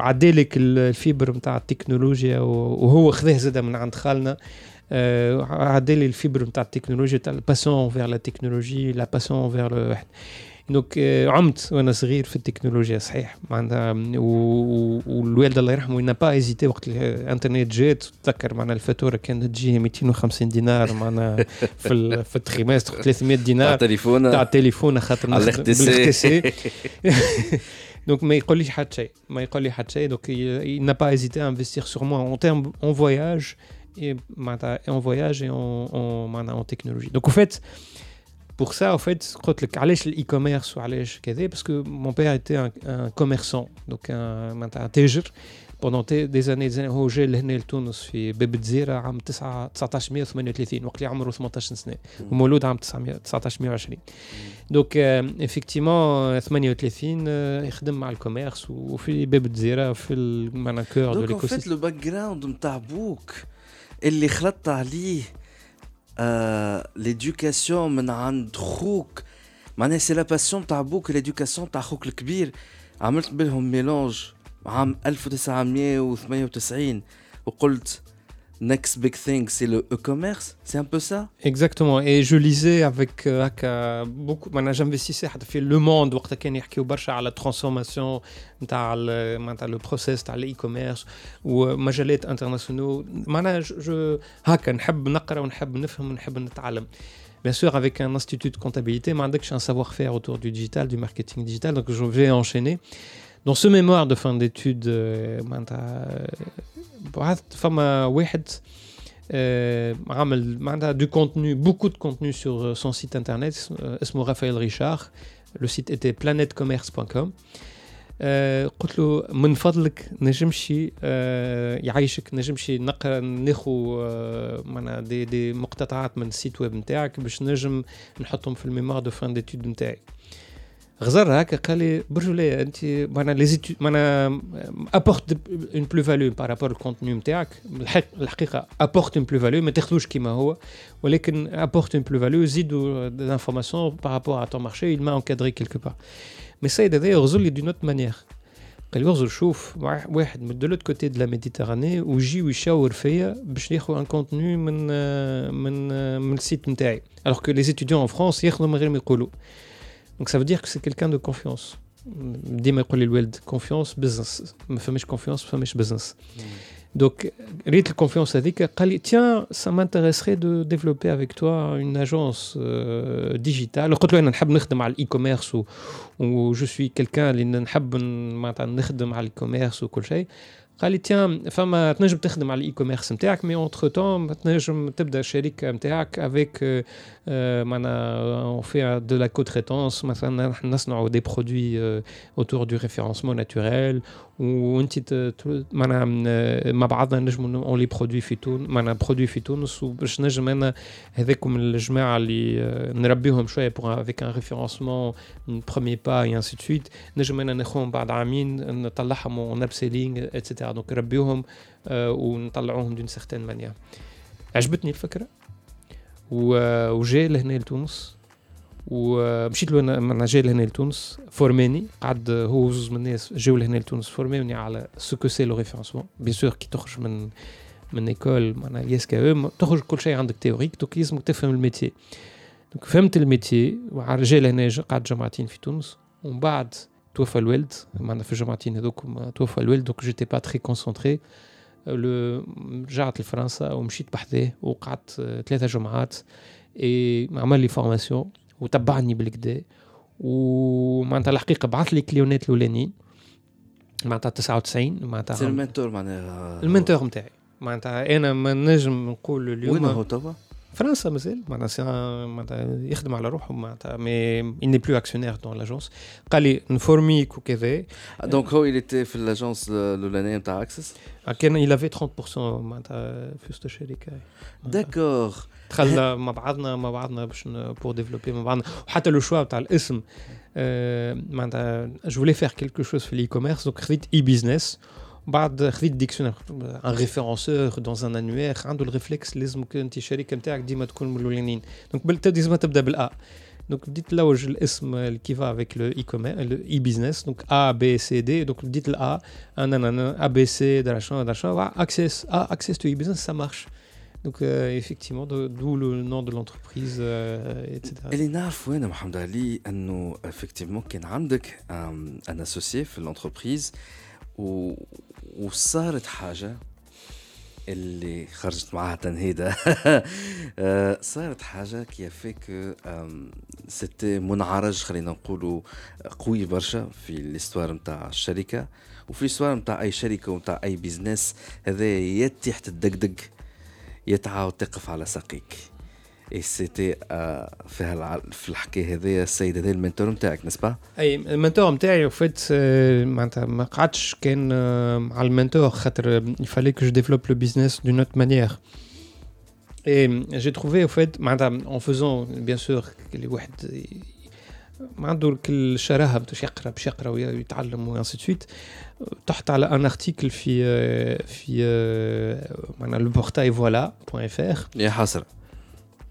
عدى لك الفيبر نتاع التكنولوجيا وهو خذاه زاد من عند خالنا. عدى لي الفيبر نتاع التكنولوجيا تاع الباسيون فيغ لا تكنولوجي لا باسيون فيغ لو. دونك عمت وانا صغير في التكنولوجيا صحيح معناتها والوالد الله يرحمه ينا با ايزيتي وقت الانترنت جات. تذكر معنا الفاتوره كانت تجي 250 دينار معنا في التريمستر 300 دينار تاع التليفون خاطر الاخت سي. دونك ما يقول ليش حتى شيء ما يقول لي حتى شيء. دونك ينا با ايزيتي انفستير سور موا اون تيرم اون فواياج اي معناتها اون فواياج اون معناتها اون تكنولوجي. دونك او فيت pour ça en fait قلت لك علاش الإي-كوميرس وعلاش كذا parce que mon père était un commerçant donc un تاجر pendant des années. هو جا لهنا لتونس في باب الجزيره عام 1938 وقت اللي عمره 18 سنه ومولود عام 1920. دونك effectivement 38 خدم مع الكوميرس وفي باب الجزيره في الماناكور دو ليكوسيستم. دونك فات لو باك جراوند نتاع بوك اللي خلطت عليه l'éducation من عند خوك معناها سي لا باسيون تاع بوك ليدوكاسيون تاع خوك الكبير. عملت بينهم ميلونج عام 1998 وقلت next big thing c'est le e-commerce, c'est un peu ça. Exactement. Et je lisais avec beaucoup معناها j'investissais حتى في لو موند وقتها كان يحكيوا برشا على الترانسفورماسيون نتاع معناتها لو بروسيس تاع الاي كوميرس ومجلات انترناسيونال معناها هكا نحب نقرا ونحب نفهم ونحب نتعلم. Bien sûr, avec un institut de comptabilité, mais j'ai un savoir-faire autour du digital, du marketing digital, donc je vais enchaîner. Dans ce mémoire de fin d'études, du contenu, beaucoup de contenu sur son site internet, اسمه Raphaël Richard. Le site était planetcommerce.com. قلت له من فضلك نجمشي يعيشك نجمشي نقرا ناخو معنا دي مقتطعات من السيت ويب نتاعك باش نجم نحطهم في الميموار دو فان ديتود نتاعي. غزر هكا قال لي برجوليه انت معنا لي زيتود معنا ابورت اون بلو فاليو بارابور الكونتوني نتاعك. الحقيقه ابورت اون بلو فاليو ما تاخذوش كيما هو ولكن ابورت اون بلو فاليو زيدوا دي انفورماسيون بارابور ا طون مارشي il m'a encadré quelque part. Mais ça, il y a des autres d'une autre manière. الغرز نشوف واحد من دو كوتي دو لا ميديتيراني ويجي ويشاور فيا باش ياخذ ان كونتوني من من من السيت نتاعي alors que les étudiants en France ياخذوا من غير ما يقولوا. Donc ça veut dire que c'est quelqu'un de confiance. ديما يقول لي الوالد confiance business, ما فماش confiance ما فماش business. Donc ريت الكونفيونس هذيك قال لي tiens ça m'intéresserait de développer avec toi une agence digitale. قلت له انا نحب نخدم على الاي كوميرس و جو سوي كلكان اللي نحب معناتها نخدم على الكوميرس وكل شيء. قال لي tiens فما تنجم تخدم على الاي كوميرس نتاعك مي اونتر تام تنجم تبدا شركه نتاعك افيك معنا on fait de la co-traitance مثلا نصنعوا دي برودوي autour du référencement naturel وانت معنا مع بعضنا نجموا اون لي برودوي في تونس معنا برودوي في تونس وباش نجم انا هذاكم الجماعه اللي نربيهم شويه بور افيك ان ريفيرونسمون بروميير با اي انسي سويت نجم انا ناخذهم بعد عامين نطلعهم اون ابسيلينغ اتسيتيرا دونك نربيهم ونطلعوهم دون سيغتان مانيا. عجبتني الفكره وجاي لهنا لتونس ومشيت له انا جاي لهنا لتونس فورماني قعد هو زوج من الناس جاوا لهنا لتونس فورماني على سوكو سي لو ريفيرونسمون بيان سور كي تخرج من ايكول معناها ليس كام تخرج كل شيء عندك تيوريك دوك لازمك تفهم الميتي دونك فهمت الميتي وعرج لهنا قعد جمعتين في تونس ومن بعد توفى الوالد معنا في الجمعتين هذوك توفى الوالد دونك جيتي با تري كونسونتري رجعت لفرنسا ومشيت بحذاه وقعدت 3 جمعات عمل لي فورماسيون وتبعني بالكدا ومعناتها الحقيقه بعث لي كليونات الاولانيين معناتها 99 معناتها سير المنتور معناها المنتور نتاعي معناتها انا ما نجم نقول اليوم وين هو توا فرنسا مازال معناتها يخدم على روحه معناتها مي اني بلو اكسيونير دون لاجونس قال لي نفورميك وكذا دونك هو يليتي في لاجونس الاولانيه نتاع اكسس كان يلافي 30% معناتها في وسط الشركه داكور دخلنا مع بعضنا باش بور ديفلوبي مع بعضنا وحتى لو شوا تاع الاسم معناتها جو فولي فير كيلكو شوز في الاي كوميرس دونك خديت اي بيزنس بعد خديت ديكسيونير ان ريفيرونسور دون ان انوير عنده الريفلكس لازمك انت الشركه نتاعك ديما تكون من الاولين دونك بالتديزما تبدا بالا دونك بديت نلوج الاسم كيفا افيك لو اي كوميرس الاي بيزنس دونك ا بي سي دي دونك بديت الا انا ا بي سي داشا اكسس ا اكسس تو اي بيزنس سا مارش Donc effectivement d'où le nom de l'entreprise etc. اللي نعرفه انا محمد علي انه effectivement كان عندك ان associé في الانتربريز وصارت حاجه اللي خرجت معها تنهيده صارت حاجه كي فيك سيتي منعرج خلينا نقولوا قوي برشا في الاستوار نتاع الشركه وفي الاستوار نتاع اي شركه ونتاع اي بيزنس هذا يتيح تدقدق يتعاود تقف على ساقيك اي سي تي في الحكايه هذه السيد هذا المنتور نتاعك نسبه اي المنتور نتاعي وفات معناتها ما قعدتش كان مع المنتور خاطر يفالي كو جو ديفلوب لو بيزنس دون اوت مانيير اي جي تروفي وفات معناتها اون فوزون بيان سور اللي واحد ما عنده كل شراهه باش يقرا ويتعلم وانسي سويت تحت على ان ارتيكل في معنا لو بورتاي Voila.fr يا حسره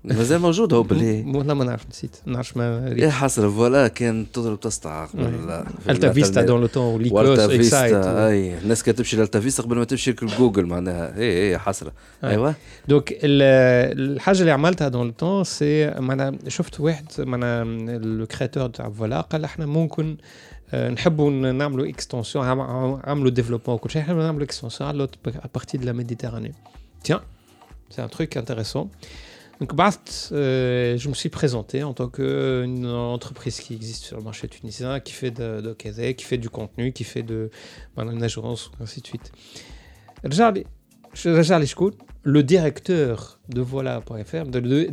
مازال موجود هو بلي والله ما نعرف نعرف ما يا حسره فوالا كان تضرب تسطع ولا التا فيستا دون لو طون ليكوس اكسايت اي الناس كتمشي للتا فيستا قبل ما تمشي لجوجل معناها اي حسره ايوا دونك الحاجه اللي عملتها دون لو طون سي معنا شفت واحد معنا لو كرياتور تاع فوالا قال احنا ممكن نحبوا نعملوا اكستنسيون عملوا ديفلوبمون وكل شيء احنا نعملوا اكستنسيون على بارتي دو لا ميديتيراني tiens c'est un truc intéressant. Donc Bast, je me suis présenté en tant qu'une entreprise qui existe sur le marché tunisien, qui fait de Kazakh, qui fait du contenu, qui fait de une agence, ainsi de suite. Rajarli Shkoul, le directeur de Voila.fr,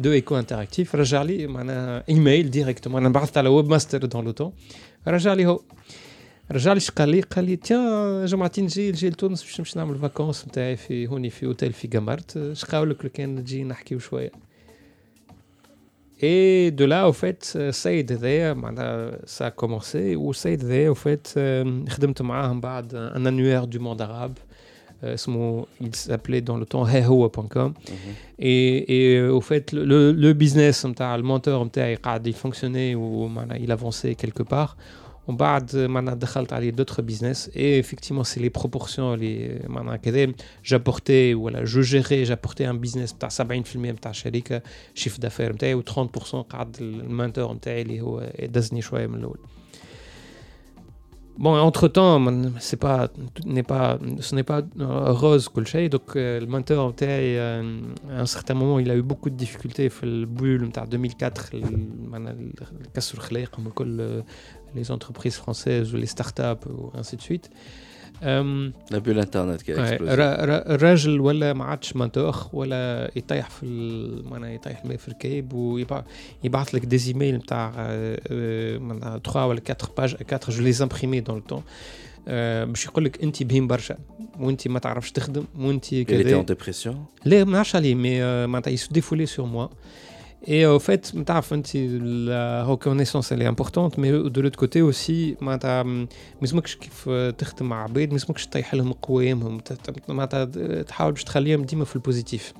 de Ecco Interactive, Rajarli m'a email directement, m'a bast à la webmaster dans le temps. Rajarli ho. Rajarli Shkali, Kali, tiens, Jamatine j'ai le tourne, je suis en vacances, je suis en hôtel, je suis en Gamart, je suis en hôtel, je suis en hôtel. Et de là, au fait, ça a commencé. Où ça a au fait, j'ai un annuaire du monde arabe. Il s'appelait dans le temps Heyho.com. Et au fait, le business, le mentor, il fonctionnait ou il avançait quelque part. وبعد ما دخلت عليه d'autres business et effectivement c'est les proportions اللي معناها كذا j'apportais ولا je gérais j'apportais un business بتاع 70% بتاع الشركه شيف دافير نتاعي و 30% قعد المانتور نتاعي اللي هو دزني شويه من الاول. Bon, entre-temps, c'est pas, ce n'est pas rose, Kulshay. Donc, le mentor, à un certain moment, il a eu beaucoup de difficultés. Le bulle, en 2004, les entreprises françaises ou les startups, ou ainsi de suite. La bulle Internet qui a explosé. Rajl, voilà, maatch mentor, voilà, il taille le, mana, il taille le câble ou il bat avec des emails, t'as, mana, 3 ou 4 pages, 4, je les imprimais dans le temps. باش يقول لك انت بهم برشا وانت ما تعرفش تخدم وانت كذا. Il était en dépression. لا ما نعرفش عليه, mais mana, il se défoulait sur moi. Et au fait, la reconnaissance elle est importante, mais de l'autre côté aussi, مازمكش كيف تخدم مع عباد, مازمكش تطيح لهم قوايمهم, تحاول باش تخليهم ديما في البوزيتيف.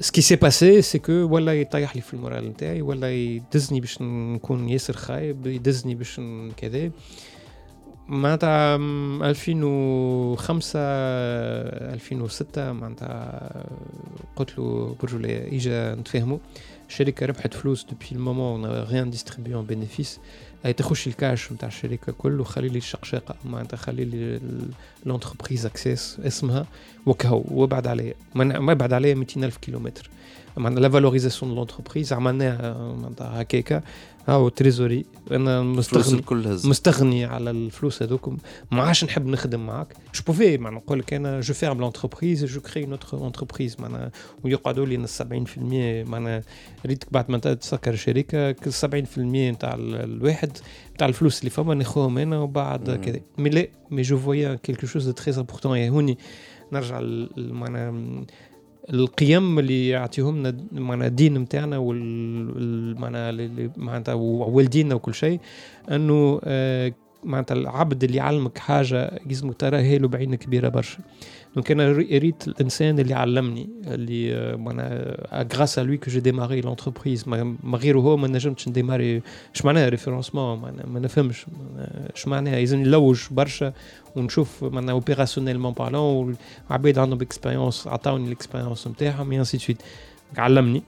Ce qui s'est passé, c'est que voilà, يطيح لي في المورال نتاعي, ولا يدزني باش نكون ياسر خايب, يدزني باش كذا. معناتها 2005 2006 معناتها قلت له برجولي اجا نتفاهموا. الشركه ربحت فلوس depuis le moment on a rien distribué en bénéfice, هاي تخش الكاش نتاع الشركه كله وخلي لي الشقشقه, معناتها خلي لي لونتربريز اكسس اسمها وكهو وبعد عليا ما بعد عليا 200,000 كيلومتر. معناتها لا فالوريزاسيون دو لونتربريز عملناها معناتها هكاكا هاو تريزوري, انا مستغني على الفلوس هذوكم, ما عادش نحب نخدم معاك. جو بوفي معناتها نقول لك انا جو فيرم لونتربريز جو كري اون اوتر اونتربريز, معناتها ويقعدوا لي 70% معناتها ريتك بعد ما تسكر الشركه 70% نتاع الواحد نتاع الفلوس اللي فما ناخوهم انا وبعد كذا. مي لا مي جو فويا كلكو شوز دو تري امبورطون, هوني نرجع معناتها القيم اللي يعطيهم لنا معنا الدين نتاعنا معناتها والدينا وكل شيء, انه معناتها العبد اللي يعلمك حاجه لازم تراها له بعين كبيره برشا. دونك انا ريت الانسان اللي علمني اللي معناتها غراس ا لوي كو جي ديماري لونتربريز, ما غيره هو ما نجمتش نديماري. اش معناها ريفيرونسمون؟ ما نفهمش اش معناها, لازم نلوج برشا ونشوف معناها اوبيراسيونيلمون بارلون عباد عندهم اكسبيريونس عطاوني الاكسبيريونس نتاعهم يا سي سويت علمني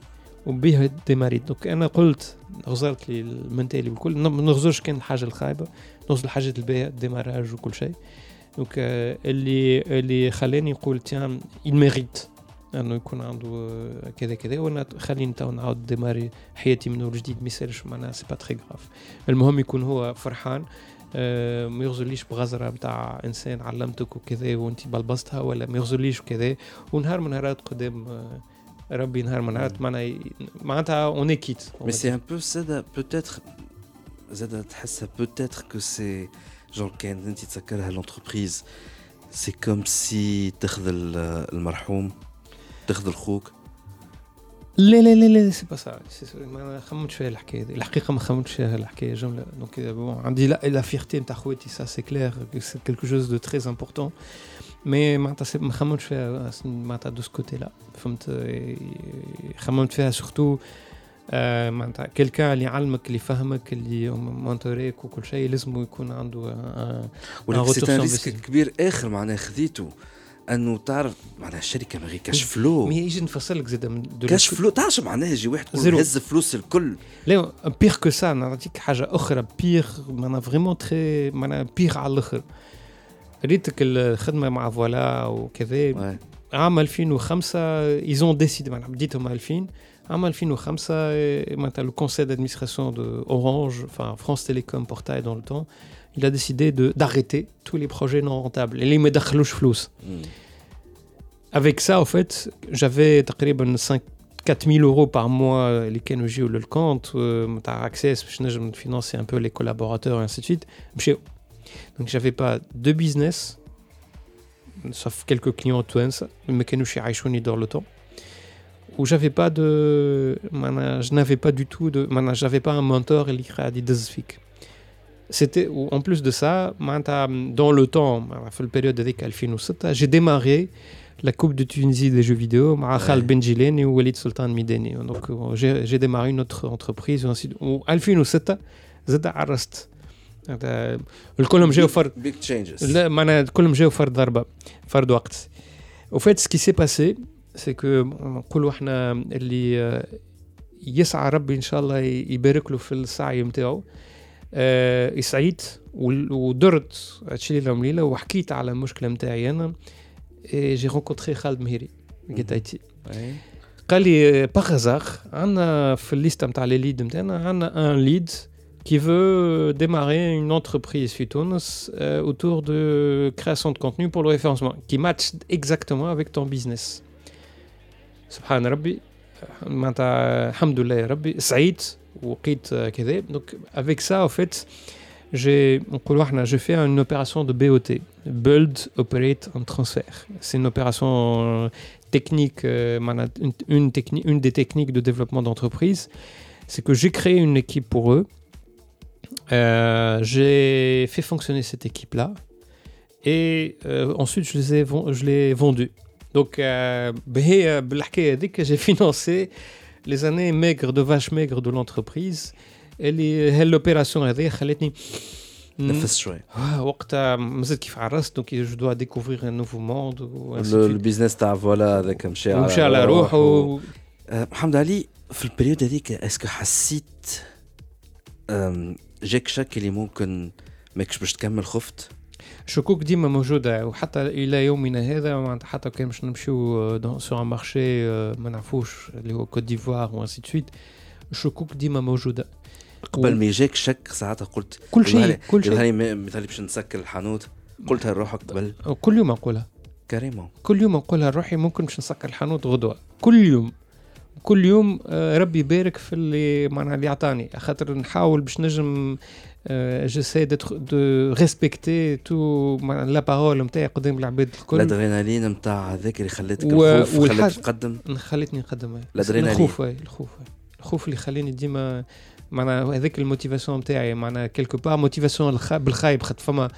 وبيه ديماريت. دونك انا قلت غزرت لي المنتالي والكل, ما نغزرش كان الحاجه الخايبه نوصل حاجه الباهيه ديماراج وكل شيء. دونك اللي خلاني نقول تيام il mérite انه يكون عنده كذا كذا, وانا خليني تو نعاود ديماري حياتي من جديد. ما يسالش معناها سي با تري غراف, المهم يكون هو فرحان, ما يغزليش بغزره نتاع انسان علمتك وكذا وانت بلبستها, ولا ما يغزليش كذا. ونهار من نهارات قدام ربي نهار من نهارات معناتها on est quitte. Mais c'est un peu ça peut-être زاد تحسها peut-être que c'est genre كان انت تذكرها l'entreprise c'est comme si تخذل المرحوم تخذل خوك. لا لا لا لا سي با سا, ما خممتش فيها الحكايه دي الحقيقه, ما خممتش فيها الحكايه جمله. دونك بون عندي لا فيرتي نتاع خواتي سا سي كلير سي كلكو شوز دو تري امبورطون, مي معناتها ما خممتش فيها معناتها دو سكوتي لا فهمت. خممت فيها سورتو معناتها كلكا اللي علمك اللي فهمك اللي مونتوريك وكل شيء لازم يكون عنده ولكن ريسك كبير اخر معناه خذيته انه تعرف معناها الشركه ما غير كاش فلو. مي يجي نفصل لك زاد كاش فلو تعرف معناها يجي واحد يقول هز فلوس الكل. لا بير كو سا نعطيك حاجه اخرى بير معناها فريمون تري معناها بير على الاخر. ريتك الخدمه مع فوالا وكذا عام 2005 ايزون ديسيد معناها بديتهم 2000 عام 2005 معناتها لو كونسيل d'administration de Orange enfin France Télécom Portail dans le temps il a décidé d'arrêter tous les projets non rentables اللي ما دخلوش فلوس. Avec ça en fait j'avais تقريبا 4,000 € par mois اللي كانوا يجيو للكونت نتاع Access باش نجم نفينانسي ان بو لي كولابوراتور et ainsi de suite. Donc j'avais pas de business sauf quelques clients twins mais qui nous عايشوني dans le temps. Où j'avais pas de je n'avais pas du tout de j'avais pas un mentor اللي قاعد يدزفيك. C'était en plus de ça dans le temps في البيريود هذيك 2006 j'ai démarré la coupe de Tunisie des jeux vidéo مع خال بنجيلاني et Walid Sultan Mideni. Donc j'ai démarré une autre entreprise en 2006 زاد عرست الكلهم جاوا فرد لا معناها كلهم جاوا فرد ضربه فرد وقت وفات سكي سي باسي سي كو نقولوا احنا اللي يسعى ربي ان شاء الله يبارك له في السعي نتاعو سعيد ودرت هادشي اللي لهم ليله وحكيت على المشكله نتاعي انا جي رونكونتري خالد مهيري جيت اي تي قال لي باغزاخ عندنا في الليسته نتاع لي ليد نتاعنا عندنا ان ليد qui veut démarrer une entreprise sur Tunis autour de création de contenu pour le référencement, qui match exactement avec ton business. Subhan Rabbi, alhamdoulilah Rabbi, Saïd, ou Qit Kedeh. Donc avec ça, en fait, j'ai fait une opération de BOT, Build, Operate and Transfer. C'est une opération technique, une des techniques de développement d'entreprise. C'est que j'ai créé une équipe pour eux. J'ai fait fonctionner cette équipe-là et ensuite je les ai vendus. Donc, j'ai financé les années maigres de vaches maigres de l'entreprise et l'opération a été donc je dois découvrir un nouveau monde. Le business t'a voilà avec Msha'Allah. Mohamed Ali, dans la période هذيك, est-ce que حسيت جاك شك اللي ممكن ماكش باش تكمل خفت؟ شكوك ديما موجودة وحتى إلى يومنا هذا حتى كان باش نمشيو سوغ ان مارشي ما نعرفوش اللي هو كوت ديفوار و انسي دو سويت شكوك ديما موجودة. قبل ما يجيك شك ساعتها قلت كل شيء يظهر لي مثلا باش نسكر الحانوت قلتها لروحك قبل؟ كل يوم نقولها كريمة كل يوم نقولها لروحي ممكن باش نسكر الحانوت غدوة كل يوم ربي يبارك في اللي معناها اللي عطاني خاطر نحاول باش نجم جيساي دو ريسبكتي تو لا بارول نتاعي قدام العباد الكل الادرينالين نتاع هذاك اللي خلاتك الخوف خلاتك تقدم خلتني نقدم الخوف اللي خلاني ديما معناها هذاك الموتيفاسيون نتاعي معناها كلكو بار موتيفاسيون بالخايب خاطر فما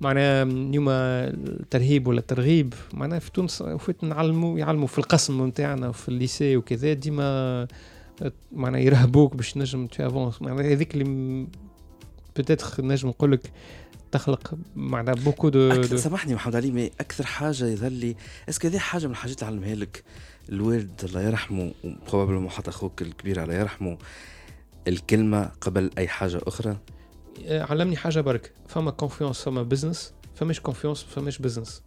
معناها اليوم الترهيب ولا الترغيب معناها في تونس وفيت يعلموا في القسم نتاعنا وفي الليسي وكذا ديما معناها يرهبوك باش نجم تو افونس معناها هذيك اللي بتاتخ نجم نقول لك تخلق معناها بوكو دو سامحني محمد علي مي اكثر حاجه يظهر لي اسكو هذه حاجه من الحاجات اللي علمها لك الوالد الله يرحمه وبروبابلمون حتى اخوك الكبير الله يرحمه الكلمه قبل اي حاجه اخرى علمني حاجة برك فما كونفيونس فما بزنس فماش كونفيونس فماش بزنس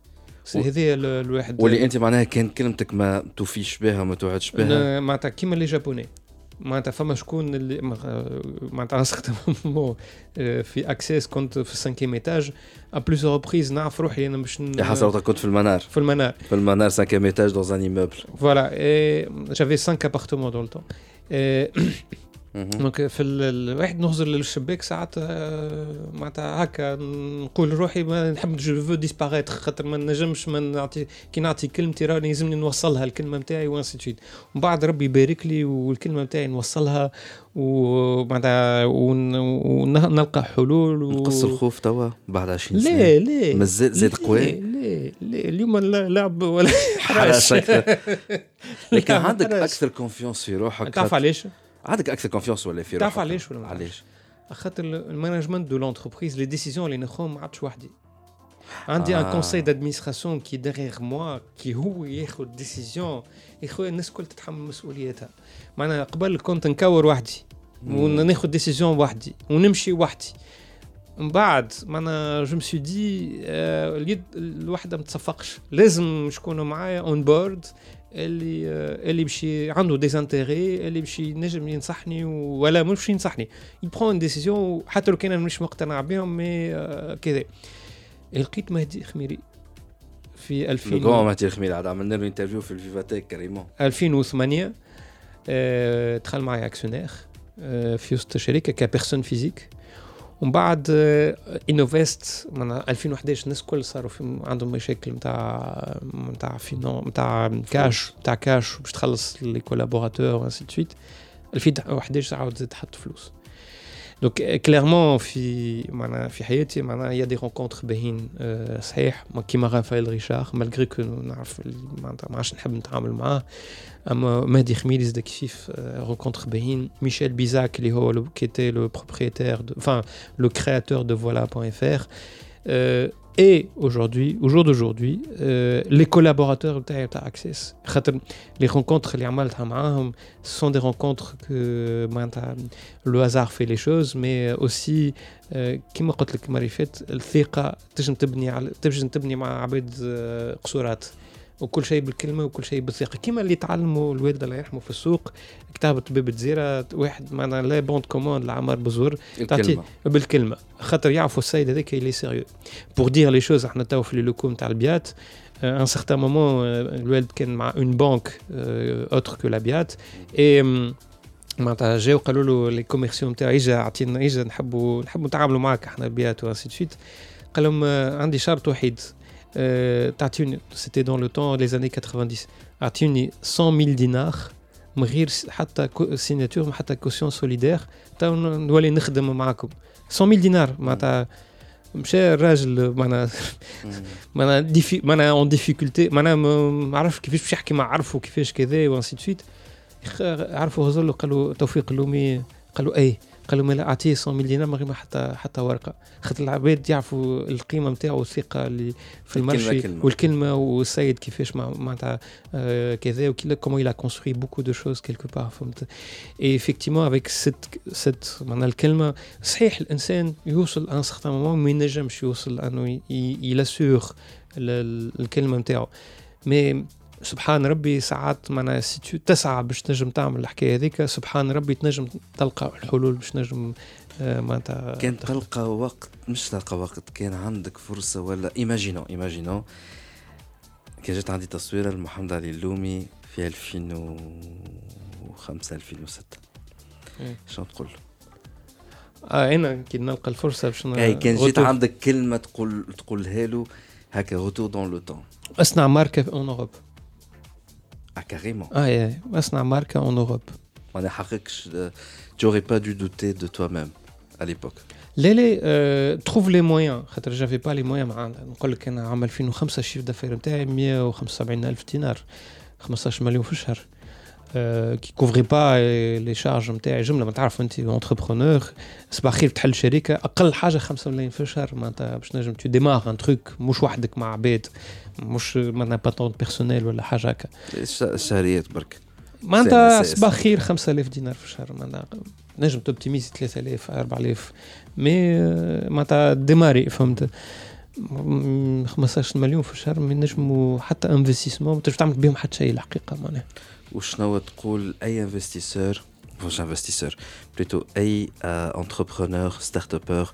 هذه الواحد واللي انت معناها كان كلمتك ما توفيش بها ما توعدش بها معناتها كيما لي جابوني معناتها فما شكون اللي معناتها راسخت في اكسس كنت في 5 ايتاج ا بلوزيور ريبريز نعرف روحي انا باش حصلت كنت في المنار 5 ايتاج دون ان ايموبل فوالا جافي 5 ابارتمون دون لو طون دونك في الواحد نهزر للشباك ساعات معناتها هكا نقول روحي ما نحب جو فو ديسباريتر خاطر ما نجمش ما نعطي كي نعطي كلمتي راني لازمني نوصلها الكلمه نتاعي وانسيت ومن بعد ربي يبارك لي والكلمه نتاعي نوصلها ومعناتها ونلقى حلول ونقص الخوف توا بعد 20 سنه لا مازال زاد قوي لا اليوم لعب ولا حراش لكن عندك اكثر كونفيونس في روحك تعرف علاش عندك اكثر كونفيونس ولا في تعرف علاش ولا علاش خاطر المانجمنت دو لونتربريز لي ديسيزيون اللي ناخذهم ما عادش وحدي عندي ان كونساي دادمينستراسيون كي ديغيغ موا كي هو ياخذ ديسيزيون يخو الناس كل تتحمل مسؤولياتها معناها قبل كنت نكور وحدي وناخذ ديسيزيون وحدي ونمشي وحدي من بعد معناها جو مسي دي اليد الوحده ما تصفقش لازم شكون معايا اون بورد اللي بشي عنده ديزانتيري اللي بشي نجم ينصحني ولا مش ينصحني يبقى ان ديسيزيون حتى لو كان انا مش مقتنع بهم مي كذا لقيت مهدي خميري في 2000 لقوا مهدي خميري عاد عملنا له انترفيو في الفيفاتيك كريمون 2008 دخل معي اكسيونير في وسط الشركه كبيرسون فيزيك ومن بعد انوفست من 2011 الناس كل صاروا عندهم مشاكل نتاع فينون نتاع كاش باش تخلص لي كولابوراتور و انسي دو سويت 2011 عاود زاد حط فلوس Donc clairement في حياتي معناها il y a des rencontres باهين صحيح كيما رافائيل ريشار malgré que نعرف معناتها ما عادش نحب نتعامل معاه. اما مهدي خميلي زاد كيف rencontres باهين. ميشيل بيزاك اللي هو qui était le propriétaire enfin le créateur de Voila.fr et aujourd'hui au jour d'aujourd'hui les collaborateurs تاع Access خاطر les rencontres اللي عملتها معاهم sont des rencontres que معناتها le hasard fait les choses mais aussi كما قلت لك معرفت الثقه تنجم تبني مع عباد قصورات وكل شيء بالكلمه وكل شيء بالثقه كما اللي تعلموا الوالد الله يرحمه في السوق كتابه باب الجزيره واحد معنا لا بوند كوموند لعمر بزور تعطي بالكلمه خاطر يعرفوا السيد هذاك اللي سيريو بور دير لي شوز. احنا تاو في اللوكو نتاع البيات ان سيغتان مومون الوالد كان مع اون بانك اوتر كو لا بيات اي معناتها جاو قالوا له لي كوميرسيون نتاعي جا عطينا اجا نحبوا نتعاملوا معاك احنا البيات واسيت فيت قال لهم عندي شرط وحيد تعطيني c'était dans le temps les années 90 تعطيني 100,000 dinars من غير حتى سيناتور حتى كوسيون سوليدير تا نولي نخدم معاكم 100,000 dinars معناتها مشى الراجل معناها اون ديفيكولتي معناها ما عرفش كيفاش باش يحكي ما عرفوا كيفاش كذا وانسيت فيت عرفوا هزلوا قالوا توفيق اللومي قالوا اي قالوا ملا اعطيه 100,000 dinars من غير ما حتى ورقه خاطر العباد يعرفوا القيمه نتاعو الثقه اللي في المارشي والكلمه والسيد كيفاش معناتها كذا وكيلا كومون il a construit beaucoup de choses quelque part فهمت et effectivement avec cette معناها الكلمه صحيح الانسان يوصل ان سيغتان مومون ما ينجمش يوصل انه يلاسور الكلمه نتاعو مي سبحان ربي ساعات معناها تسعى باش تنجم تعمل الحكايه هذيك سبحان ربي تنجم تلقى الحلول باش تنجم معناتها كان تلقى وقت مش تلقى وقت كان عندك فرصه ولا ايماجينو كان جات عندي تصويره لمحمد علي اللومي في 2005 2006 شنو تقول انا كي نلقى الفرصه باش كان جات عندك كلمه تقولها له هكا retour dans le temps أصنع ماركة en Europe. Ah carrément. Ah yeah. أصنع ماركة en Europe. On a حققش. Tu aurais pas dû douter de toi-même à l'époque. Lélé, trouve les moyens. خاطر j'avais pas les moyens معانا. نقول لك أنا عام 2005 الشيف دافير متاعي 175,000 دينار 15 مليون في الشهر. Qui couvrait pas les charges متاعي جملة ما تعرف أنت entrepreneur. صباح خير تحل شركة أقل حاجة 5 ملايين في الشهر معناتها باش نجم tu démarres un truc مش وحدك مع عباد. مش معناها باتونت بيرسونيل ولا حاجه هكا الشهريات برك معناتها صباح خير 5,000 دينار في الشهر معناتها نجم توبتيميزي 3,000 4,000 مي معناتها ديماري فهمت 15 مليون في الشهر ما نجموا حتى انفستيسمون ما تنجمش تعمل بهم حتى شيء الحقيقه معناها. وشنو تقول اي انفستيسور بلوتو اي انتربرونور ستارت ابر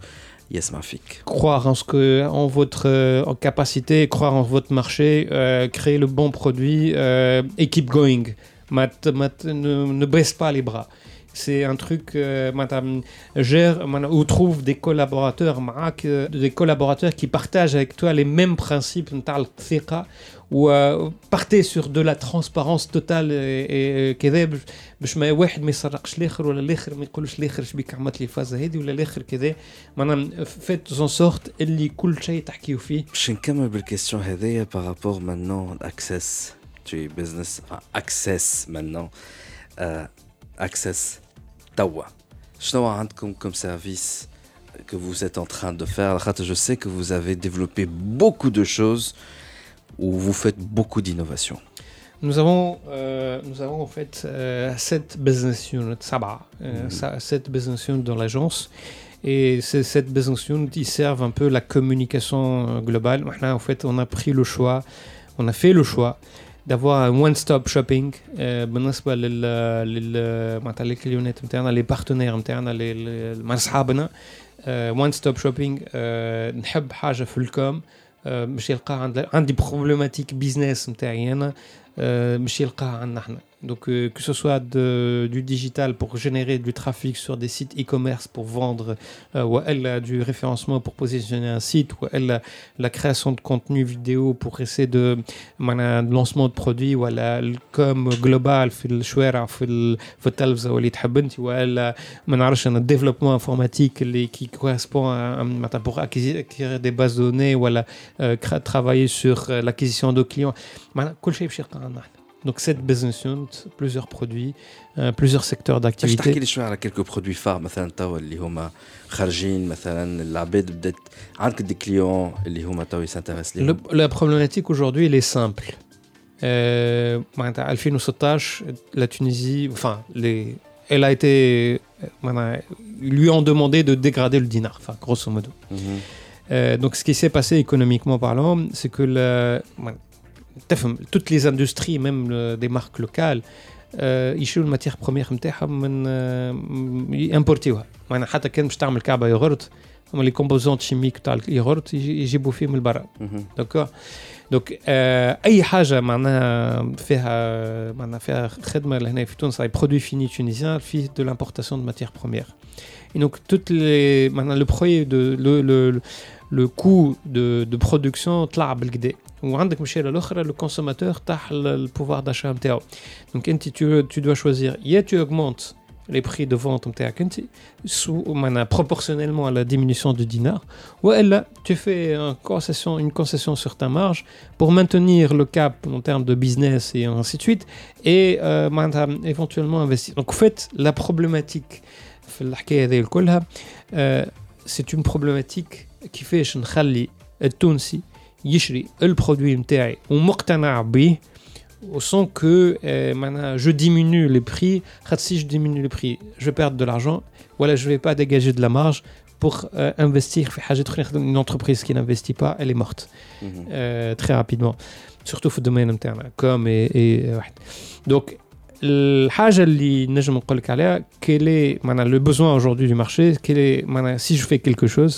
يسمع فيك. Croire en ce que, en votre capacité, croire en votre marché, créer le bon produit et keep going. Ne baisse pas les bras. C'est un truc, madame, gère ou trouve des collaborateurs, des collaborateurs qui partagent avec toi les mêmes principes, ou partez sur de la transparence totale et كذا باش ما واحد ما يسرقش الاخر ولا الاخر ما يقولش الاخر شبيك عملت لي الفازه هذه ولا الاخر كذا معناها فيت زون سورت اللي كل شيء تحكيوا فيه. باش نكمل بالكيسيون هذيا بارابور مانون اكسس تو بزنس اكسس مانون اكسس توا شنو عندكم كوم سيرفيس que vous êtes en train de faire خاطر je sais que vous avez développé beaucoup de choses où vous faites beaucoup d'innovations. Nous avons en fait 7 business units, 7 business units dans l'agence et ces 7 business units ils servent un peu la communication globale. Maintenant en fait, on a fait le choix d'avoir un one stop shopping بالنسبه لل معناتها الكليونات نتاعنا لي بارتنير نتاعنا مع اصحابنا one stop shopping نحب حاجه في الكوم مش يلقى عندي بروبليماتيك بيزنس نتاعي انا مش يلقاها عندنا احنا Donc, que ce soit du digital pour générer du trafic sur des sites e-commerce pour vendre, ou elle du référencement pour positionner un site, ou elle la création de contenu vidéo pour essayer de lancement de produits, ou elle comme global في الشوارع في التلفزة واللي تحب انت, ou elle ما نعرفش انا développement informatique اللي qui correspond à pour acquérir des bases de données, ou elle travailler sur l'acquisition de clients. كل شيء بشي قاعدنا نحن. Donc cette business unit, plusieurs produits, plusieurs secteurs d'activité. Je t'ai dit شوية على quelques produits phares, مثلا توا اللي هما خارجين, مثلا العباد بدات عندك des clients اللي هما توا s'intéressent. La problématique aujourd'hui elle est simple. معناتها 2016 la Tunisie, enfin les, elle a été, lui ont demandé de dégrader le dinar, enfin grosso modo. Donc ce qui s'est passé économiquement parlant, c'est que toutes les industries, même des marques locales, يشيلوا الماتيغ بروميير نتاعهم من يمبورتيوها. معناها حتى كان باش تعمل كعبه يوغورت, هما لي كومبوزونت شيميك تاع اليوغورت يجيبوا فيه من برا. دونك اي حاجه معناها فيها خدمه لهنا في تونس, اي برودوي فيني تونيزيان فيه دو لامبورتاسيون دو ماتيغ بروميير. Et donc toutes les maintenant le projet de le coût de production طلع بالقدا, وعندك مشكلة الأخرى le consommateur تاع le pouvoir d'achat نتاعو. Donc tu dois choisir, yeah, tu augmentes les prix de vente نتاعك انت proportionnellement à la diminution du dinar, ou elle tu fais une concession sur ta marge pour maintenir le cap en termes de business et ainsi de suite, et éventuellement investir. Donc en fait la problématique في الحكاية هذه كلها c'est une problématique كيفاش نخلي التونسي يشري البرودوي نتاعي ومقتنع به, sans que je diminue les prix. Si je diminue les prix, je vais perdre de l'argent, voilà, je vais pas dégager de la marge pour investir في حاجة أخرى. Une entreprise qui n'investit pas, elle est morte très rapidement, surtout في الدومين نتاعنا كوم et واحد. Donc الحاجة اللي نجم نقولك عليها, quel est le besoin aujourd'hui du marché, quel est, si je fais quelque chose,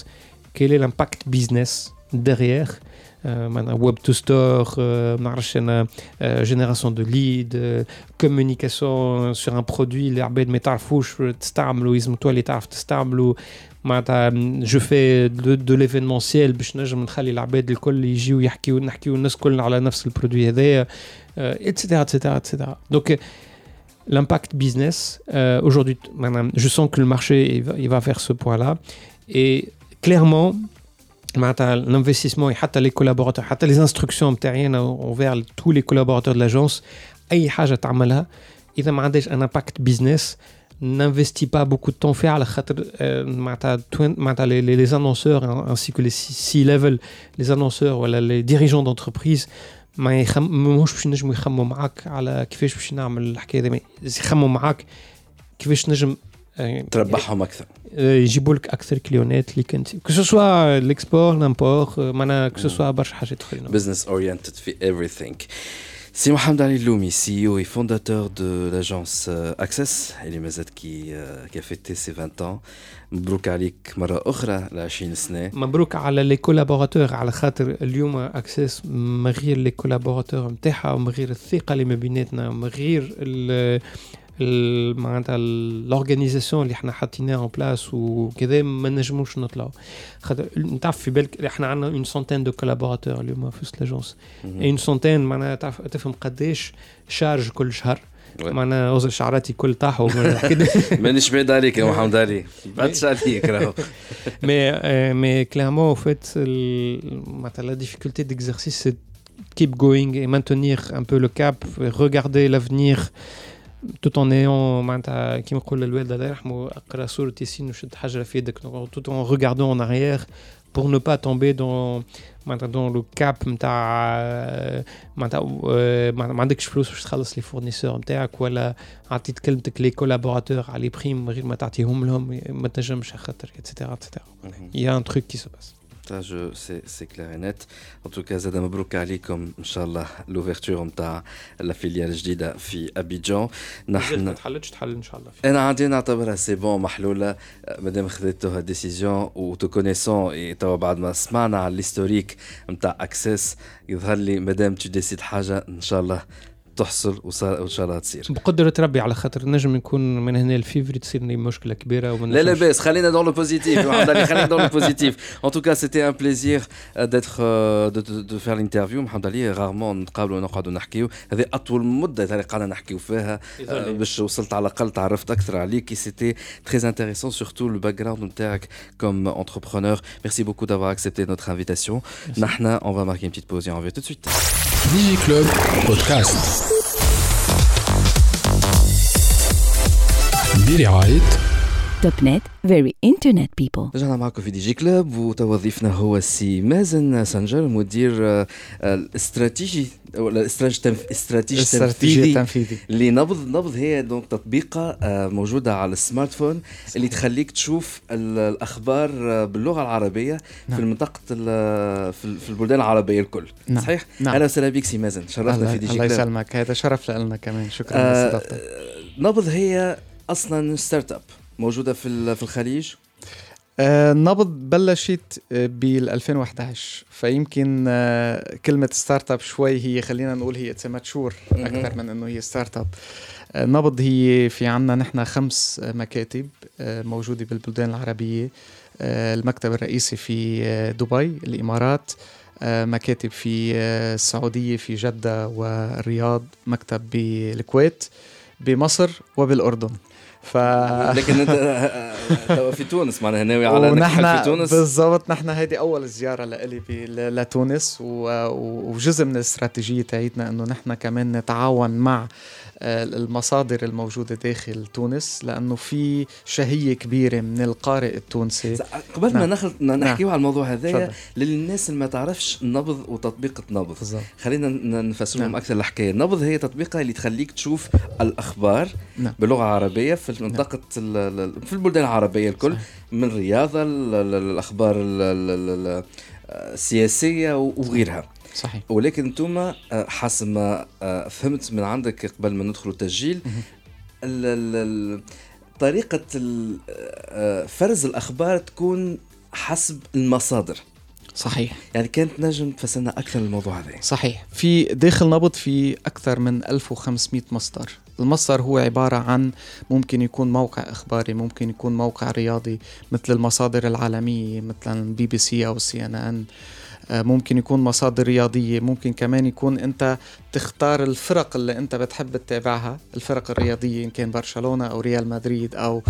quel est l'impact business derrière, web to store, génération de leads, communication sur un produit, les arbeds me tarfouche, t'stamlouisme, toi les tarf t'stamlou, je fais de l'événementiel, باش نجم نخلي العباد الكل يجيو يحكيو الناس كل على نفس البرودوي هذايا, etc. Donc l'impact business, aujourd'hui, je sens que le marché il va vers ce point-là. Et clairement, l'investissement et les collaborateurs, les instructions envers tous les collaborateurs de l'agence, أي حاجة تعملها, إذا ما عندهاش un impact business, n'investit pas beaucoup de temps faire. Les annonceurs ainsi que les C-level, les annonceurs, voilà, les dirigeants d'entreprise, ماهوش باش نجموا يخموا معاك على كيفاش باش نعمل الحكايه هذه, يخموا معاك كيفاش نجم تربحهم اكثر, يجيبوا لك اكثر كليونات اللي كنت كسوا الاكسبور نامبور معنا كسوا برشا حاجات اخرين. Business oriented في everything. C'est Mohamed Ali Loumi, CEO et fondateur de l'agence Access, et les Mazad qui a fêté ses 20 ans. مبروك عليك مرة أخرى لعشرين سنة. مبروك على لي كولابوراتور, على خاطر اليوم أكسس من غير لي كولابوراتور متاعها, ومن غير الثقة اللي ما بيناتنا, ومن غير معناتها الأورغانيزاسيون اللي إحنا حاطينها en place وكذا, ما نجموش نطلعوا. خاطر تعرف في بالك إحنا عنا une centaine de collaborateurs اليوم في الأجنس, une centaine معناتها تعرف تفهم قديش شارج كل شهر. معنا وصل شعراتي كل طاحوا مانيش بعيد عليك يا محمد علي, بعدش عليك راهو. مي كلامو en fait معناتها la difficulté d'exercice c'est keep going et maintenir un peu le cap, regarder l'avenir tout en ayant معناتها كيما نقول الوالد الله يرحمه اقرا سوره ياسين وشد حجره في يدك, tout en regardant en arrière pour ne pas tomber dans le cap ما عندكش فلوس باش تخلص لي فورنيسور نتاعك, ولا عطيت كلمتك لي كولابوراتور على بريم غير ما تعطيهم لهم, ما تنجمش خاطر etc. Il y a un truc qui se passe. Ça c'est clair et net. En tout cas, زاد مبروك عليكم ان شاء الله لوفيرتور نتاع لا فيليال الجديده في ابيجان. نحن تحل ان شاء الله, انا عندي نعتبرها سي بون محلوله مادام خذيتوها ديسيجن وتو كونيسون. اي تو بعد ما سمعنا على الهيستوريك نتاع اكسس يظهر لي مادام تو ديسيد حاجه ان شاء الله تحصل وإن شاء الله تصير بقدرة ربي. على خاطر نجم نكون من هنا الفيفري تصيرني مشكلة كبيرة. لا لا بس خلينا dans le positif. خلينا dans le positif. En tout cas, c'était un plaisir d'être de faire l'interview. محمد علي rarement نتقابلوا ونقعدوا نحكيوا. هذه أطول مدة تلقانا نحكيوا فيها باش وصلت على الأقل تعرفت أكثر عليك. C'était très intéressant surtout le background نتاعك comme entrepreneur. Merci beaucoup d'avoir accepté notre invitation. نحنا on va marquer une petite pause et on revient tout de suite. DigiClub Podcast برعاية Topnet Very Internet People. رجعنا معكم في ديجي كلاب وتوظيفنا هو السي مازن سانجر مدير الاستراتيجي أو الاستراتيجي التنفيذي لنبض. هي دونك تطبيقة موجودة على السمارت فون اللي تخليك تشوف الأخبار باللغة العربية في منطقة في البلدان العربية الكل. صحيح. أهلا وسهلا بك سي مازن, شرفنا في ديجي كلاب. الله يسلمك, هذا شرف لنا كمان. شكرا لاستضافتك. نبض هي أصلاً ستارت أب موجودة في الخليج. نبض بلشت بال 2011, فيمكن كلمة ستارت أب شوي هي خلينا نقول هي تماتشور أكثر من أنه هي ستارت أب. نبض هي في عنا نحن 5 مكاتب موجودة بالبلدان العربية, المكتب الرئيسي في دبي الإمارات, مكاتب في السعودية في جدة والرياض, مكتب بالكويت بمصر وبالأردن. لكن انت في تونس معنا هناوي على نحن في تونس بالضبط. نحن هذه اول زياره لي لتونس, وجزء من الاستراتيجيه تاعتنا انه نحن كمان نتعاون مع المصادر الموجوده داخل تونس, لانه في شهيه كبيره من القارئ التونسي. قبل ما نحكيوا على الموضوع هذايا للناس اللي ما تعرفش نبض وتطبيق نبض, خلينا نفسر لهم اكثر الحكايه. نبض هي تطبيقه اللي تخليك تشوف الاخبار باللغه العربيه في منطقه في البلدان العربيه الكل, من الرياضه الاخبار السياسيه وغيرها. صحيح. ولكن انتم حسب ما فهمت من عندك قبل ما ندخل التسجيل طريقه فرز الاخبار تكون حسب المصادر. صحيح. يعني كانت نجم تفسرنا اكثر الموضوع هذا. صحيح. في داخل نبض في اكثر من 1500 مصدر. المصدر هو عبارة عن ممكن يكون موقع إخباري, ممكن يكون موقع رياضي مثل المصادر العالمية مثل BBC أو CNN, ممكن يكون مصادر رياضية, ممكن كمان يكون أنت تختار الفرق اللي أنت بتحب تتابعها, الفرق الرياضية إن كان برشلونة أو ريال مدريد أو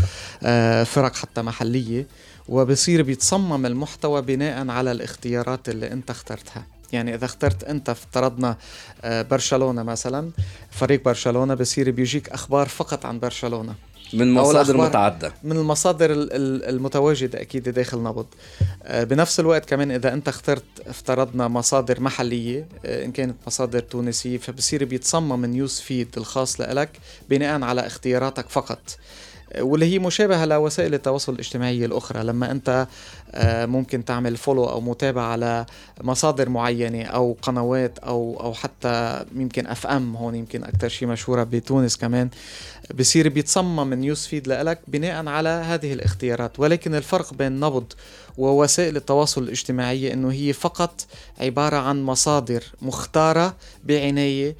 فرق حتى محلية, وبصير بيتصمم المحتوى بناء على الاختيارات اللي أنت اخترتها. يعني إذا اخترت أنت افترضنا برشلونة مثلا, فريق برشلونة بصير بيجيك أخبار فقط عن برشلونة من مصادر متعددة, من المصادر المتواجدة أكيد داخل نبض. بنفس الوقت كمان إذا أنت اخترت افترضنا مصادر محلية إن كانت مصادر تونسية, فبصير بيتصمم نيوز فيد الخاص لك بناء على اختياراتك فقط, واللي هي مشابهة لوسائل التواصل الاجتماعي الأخرى. لما أنت ممكن تعمل فولو أو متابعة على مصادر معينة أو قنوات أو حتى يمكن اف ام, هون يمكن أكتر شيء مشهورة بتونس, كمان بصير بيتصمم نيوز فيد لك بناء على هذه الاختيارات. ولكن الفرق بين نبض ووسائل التواصل الاجتماعي أنه هي فقط عبارة عن مصادر مختارة بعناية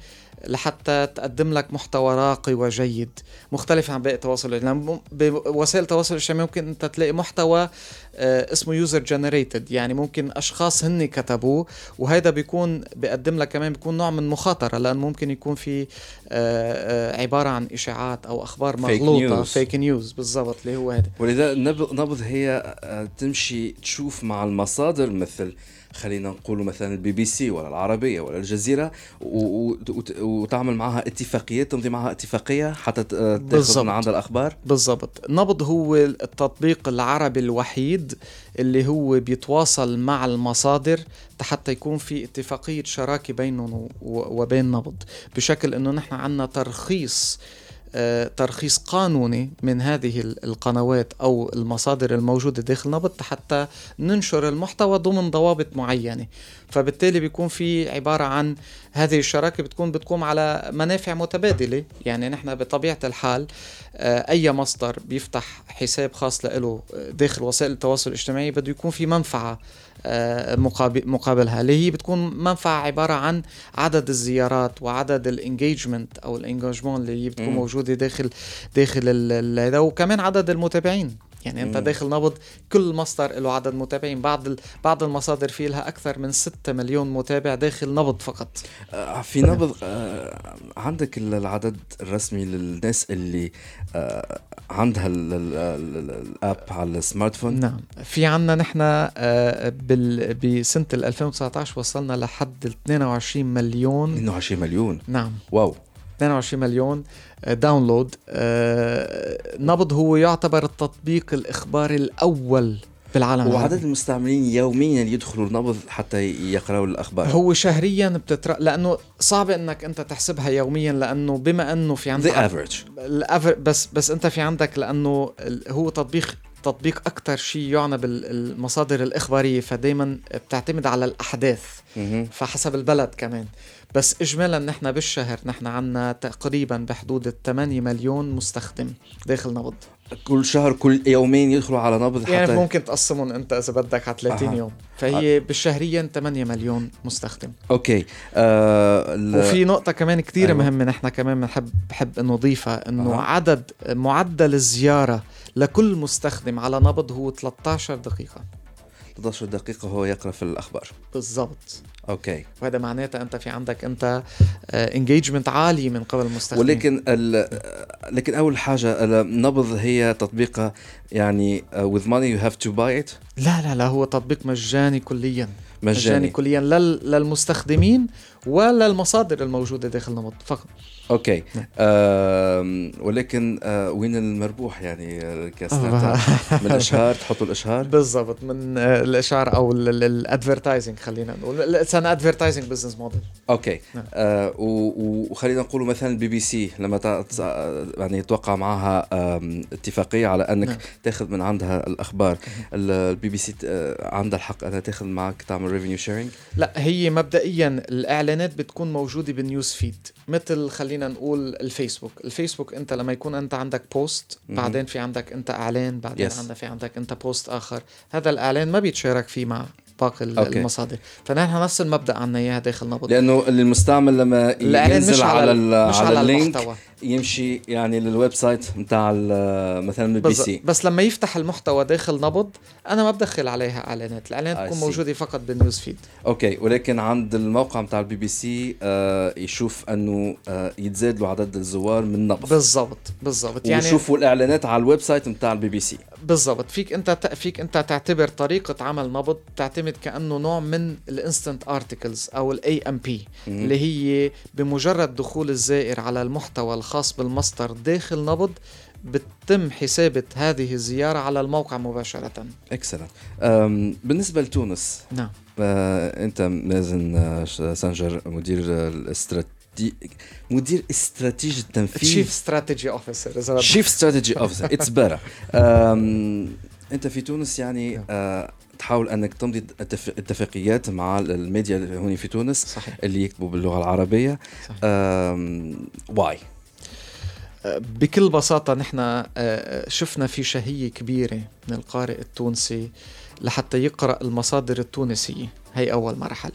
لحتى تقدم لك محتوى راقي وجيد مختلف عن باقي التواصل. لأن بوسائل التواصل الاجتماعي ممكن أنت تلاقي محتوى اسمه يوزر جنريتد, يعني ممكن أشخاص هن كتبوه, وهذا بيكون بيقدم لك كمان بيكون نوع من مخاطرة, لأن ممكن يكون في عبارة عن إشاعات أو أخبار مغلوطة فيك نيوز. بالضبط اللي هو هذا. ولذا نبض هي تمشي تشوف مع المصادر مثل خلينا نقول مثلا البي بي سي ولا العربية ولا الجزيرة وتعمل معها اتفاقيات, تمضي معها اتفاقية حتى تأخذ من عند الأخبار. بالضبط. نبض هو التطبيق العربي الوحيد اللي هو بيتواصل مع المصادر حتى يكون في اتفاقية شراكة بينهم وبين نبض, بشكل أنه نحن عنا ترخيص ترخيص قانوني من هذه القنوات أو المصادر الموجودة داخل نبض حتى ننشر المحتوى ضمن ضوابط معينة. فبالتالي بيكون في عبارة عن هذه الشراكة بتقوم على منافع متبادلة. يعني نحن بطبيعة الحال أي مصدر بيفتح حساب خاص له داخل وسائل التواصل الاجتماعي بده يكون في منفعة مقابلها، اللي هي بتكون منفعة عبارة عن عدد الزيارات وعدد الانجيجمنت أو الانجاجمون اللي بتكون موجودة داخل وكمان عدد المتابعين. يعني أنت داخل نبض كل مصدر له عدد متابعين، بعض المصادر فيه لها أكثر من 6 مليون متابع داخل نبض فقط. في نبض عندك العدد الرسمي للناس اللي عندها الأب على السمارتفون؟ نعم، في عنا نحن بسنة 2019 وصلنا لحد 22 مليون. نعم، واو، 22 مليون داونلود. نبض هو يعتبر التطبيق الإخباري الأول بالعالم، وعدد المستعملين يوميا يدخلوا النبض حتى يقرأوا الأخبار. هو شهريا لأنه صعب أنك أنت تحسبها يوميا، لأنه بما أنه في عندك بس أنت في عندك، لأنه هو تطبيق أكتر شيء يعنى بالمصادر الإخبارية، فدايما بتعتمد على الأحداث فحسب البلد كمان. بس إجمالا نحن بالشهر نحن عنا تقريبا بحدود 8 مليون مستخدم داخل نبض. كل شهر كل يومين يدخلوا على نبض، يعني حتى ممكن تقسمهم أنت إذا بدك على 30 يوم، فهي بالشهريا 8 مليون مستخدم. أوكي. وفي نقطة كمان كتير مهمة نحن كمان بحب أن نضيفها، أنه عدد معدل الزيارة لكل مستخدم على نبض هو 13 دقيقة هو يقرأ في الأخبار بالضبط. أوكي. وهذا معناته أنت في عندك أنت engagement عالي من قبل المستخدمين. لكن أول حاجة، النبض هي تطبيق يعني with money you have to buy it. لا، هو تطبيق مجاني كليا للمستخدمين وللمصادر الموجودة داخل نبض فقط. أوكي. ولكن وين المربوح؟ يعني كاستارت من الإشهار، تحطوا الإشهار بالضبط، من الإشهار أو الأدفيرتايزنج، خلينا نقول سنة أدفيرتايزنج بزنس موديل. أوكي. وخلينا نقول مثلا البي بي سي لما يعني توقع معها اتفاقية على أنك تأخذ من عندها الأخبار، البي بي سي عندها الحق أنها تأخذ معك، تعمل ريفينيو شيرينج. لا، هي مبدئيا الإعلانات بتكون موجودة بالنيوز فيد، مثل خلينا نقول الفيسبوك أنت لما يكون أنت عندك بوست، بعدين في عندك أنت إعلان، بعدين في عندك أنت بوست آخر، هذا الإعلان ما بيتشارك فيه مع باقي المصادر. فنحن نفس المبدأ عنا إياه داخل نبض، لأنه المستعمل لما ينزل على اللينك يمشي يعني للويب سايت متاع مثلا البي سي، بس لما يفتح المحتوى داخل نبض أنا ما بدخل عليها إعلانات، الإعلانات تكون موجودة فقط بالنيوز فيد. أوكي. ولكن عند الموقع متاع البي بي سي يشوف أنه يتزاد له عدد الزوار من نبض بالضبط، يعني يشوفوا الإعلانات على الويب سايت متاع البي بي سي بالضبط. فيك أنت تعتبر طريقة عمل نبض تعتمد كأنه نوع من الانستنت ارتكلز او الاي ام بي، اللي هي بمجرد دخول الزائر على المحتوى الخاص بالمصدر داخل نبض بتم حسابة هذه الزيارة على الموقع مباشرة. اكسلنت. بالنسبة لتونس، نعم، انت مازن سانجر مدير استراتيجي التنفيذ، Chief Strategy Officer. It's better. أنت في تونس يعني تحاول أنك تمضي اتفاقيات مع الميديا هنا في تونس. صحيح. اللي يكتبوا باللغة العربية. why؟ بكل بساطة نحن شفنا في شهية كبيرة من القارئ التونسي لحتى يقرأ المصادر التونسية، هي أول مرحلة.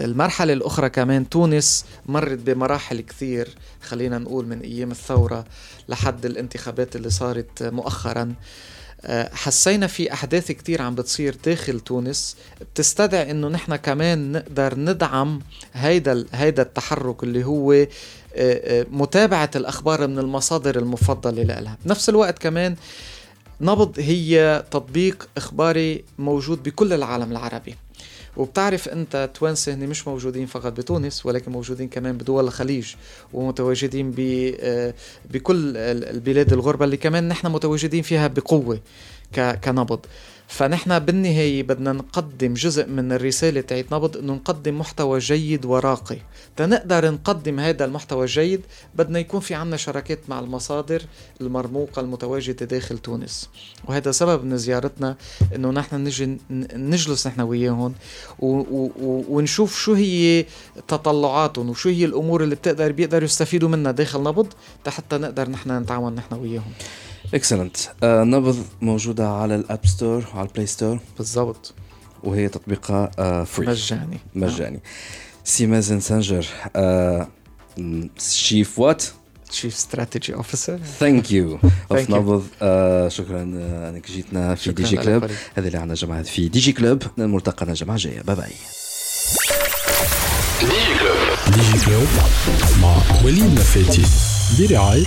المرحلة الأخرى كمان تونس مرت بمراحل كثير، خلينا نقول من أيام الثورة لحد الانتخابات اللي صارت مؤخراً. حسينا في أحداث كتير عم بتصير داخل تونس بتستدعي إنه نحنا كمان نقدر ندعم هيدا التحرك اللي هو متابعة الأخبار من المصادر المفضلة لها. بنفس الوقت كمان نبض هي تطبيق إخباري موجود بكل العالم العربي، وبتعرف أنت توانسة هني مش موجودين فقط بتونس، ولكن موجودين كمان بدول الخليج، ومتواجدين بكل البلاد الغربة اللي كمان نحن متواجدين فيها بقوة كنبض. فنحن بالنهاية بدنا نقدم جزء من الرسالة تاعت نبض انه نقدم محتوى جيد وراقي. تنقدر نقدم هذا المحتوى الجيد بدنا يكون في عنا شراكات مع المصادر المرموقة المتواجدة داخل تونس، وهذا سبب من زيارتنا انه نحن نجلس نحن وياهم ونشوف شو هي تطلعاتهم وشو هي الامور اللي بيقدروا يستفيدوا منها داخل نبض حتى نقدر نحن نتعامل نحن وياهم. اكسلنت. نبض موجودة على الاب ستور وعلى البلاي ستور بالضبط، وهي تطبيقها فري مجاني. سي مازن سانجر شيف وات Chief Strategy Officer. Thank you. Of نبض. شكرا أنك جيتنا في ديجي كلوب. هذا اللي عنا جماعة في ديجي كلوب. نلتقينا جماعة جاية. باي باي. ديجي كلوب مع وليد نفاتي برعاية.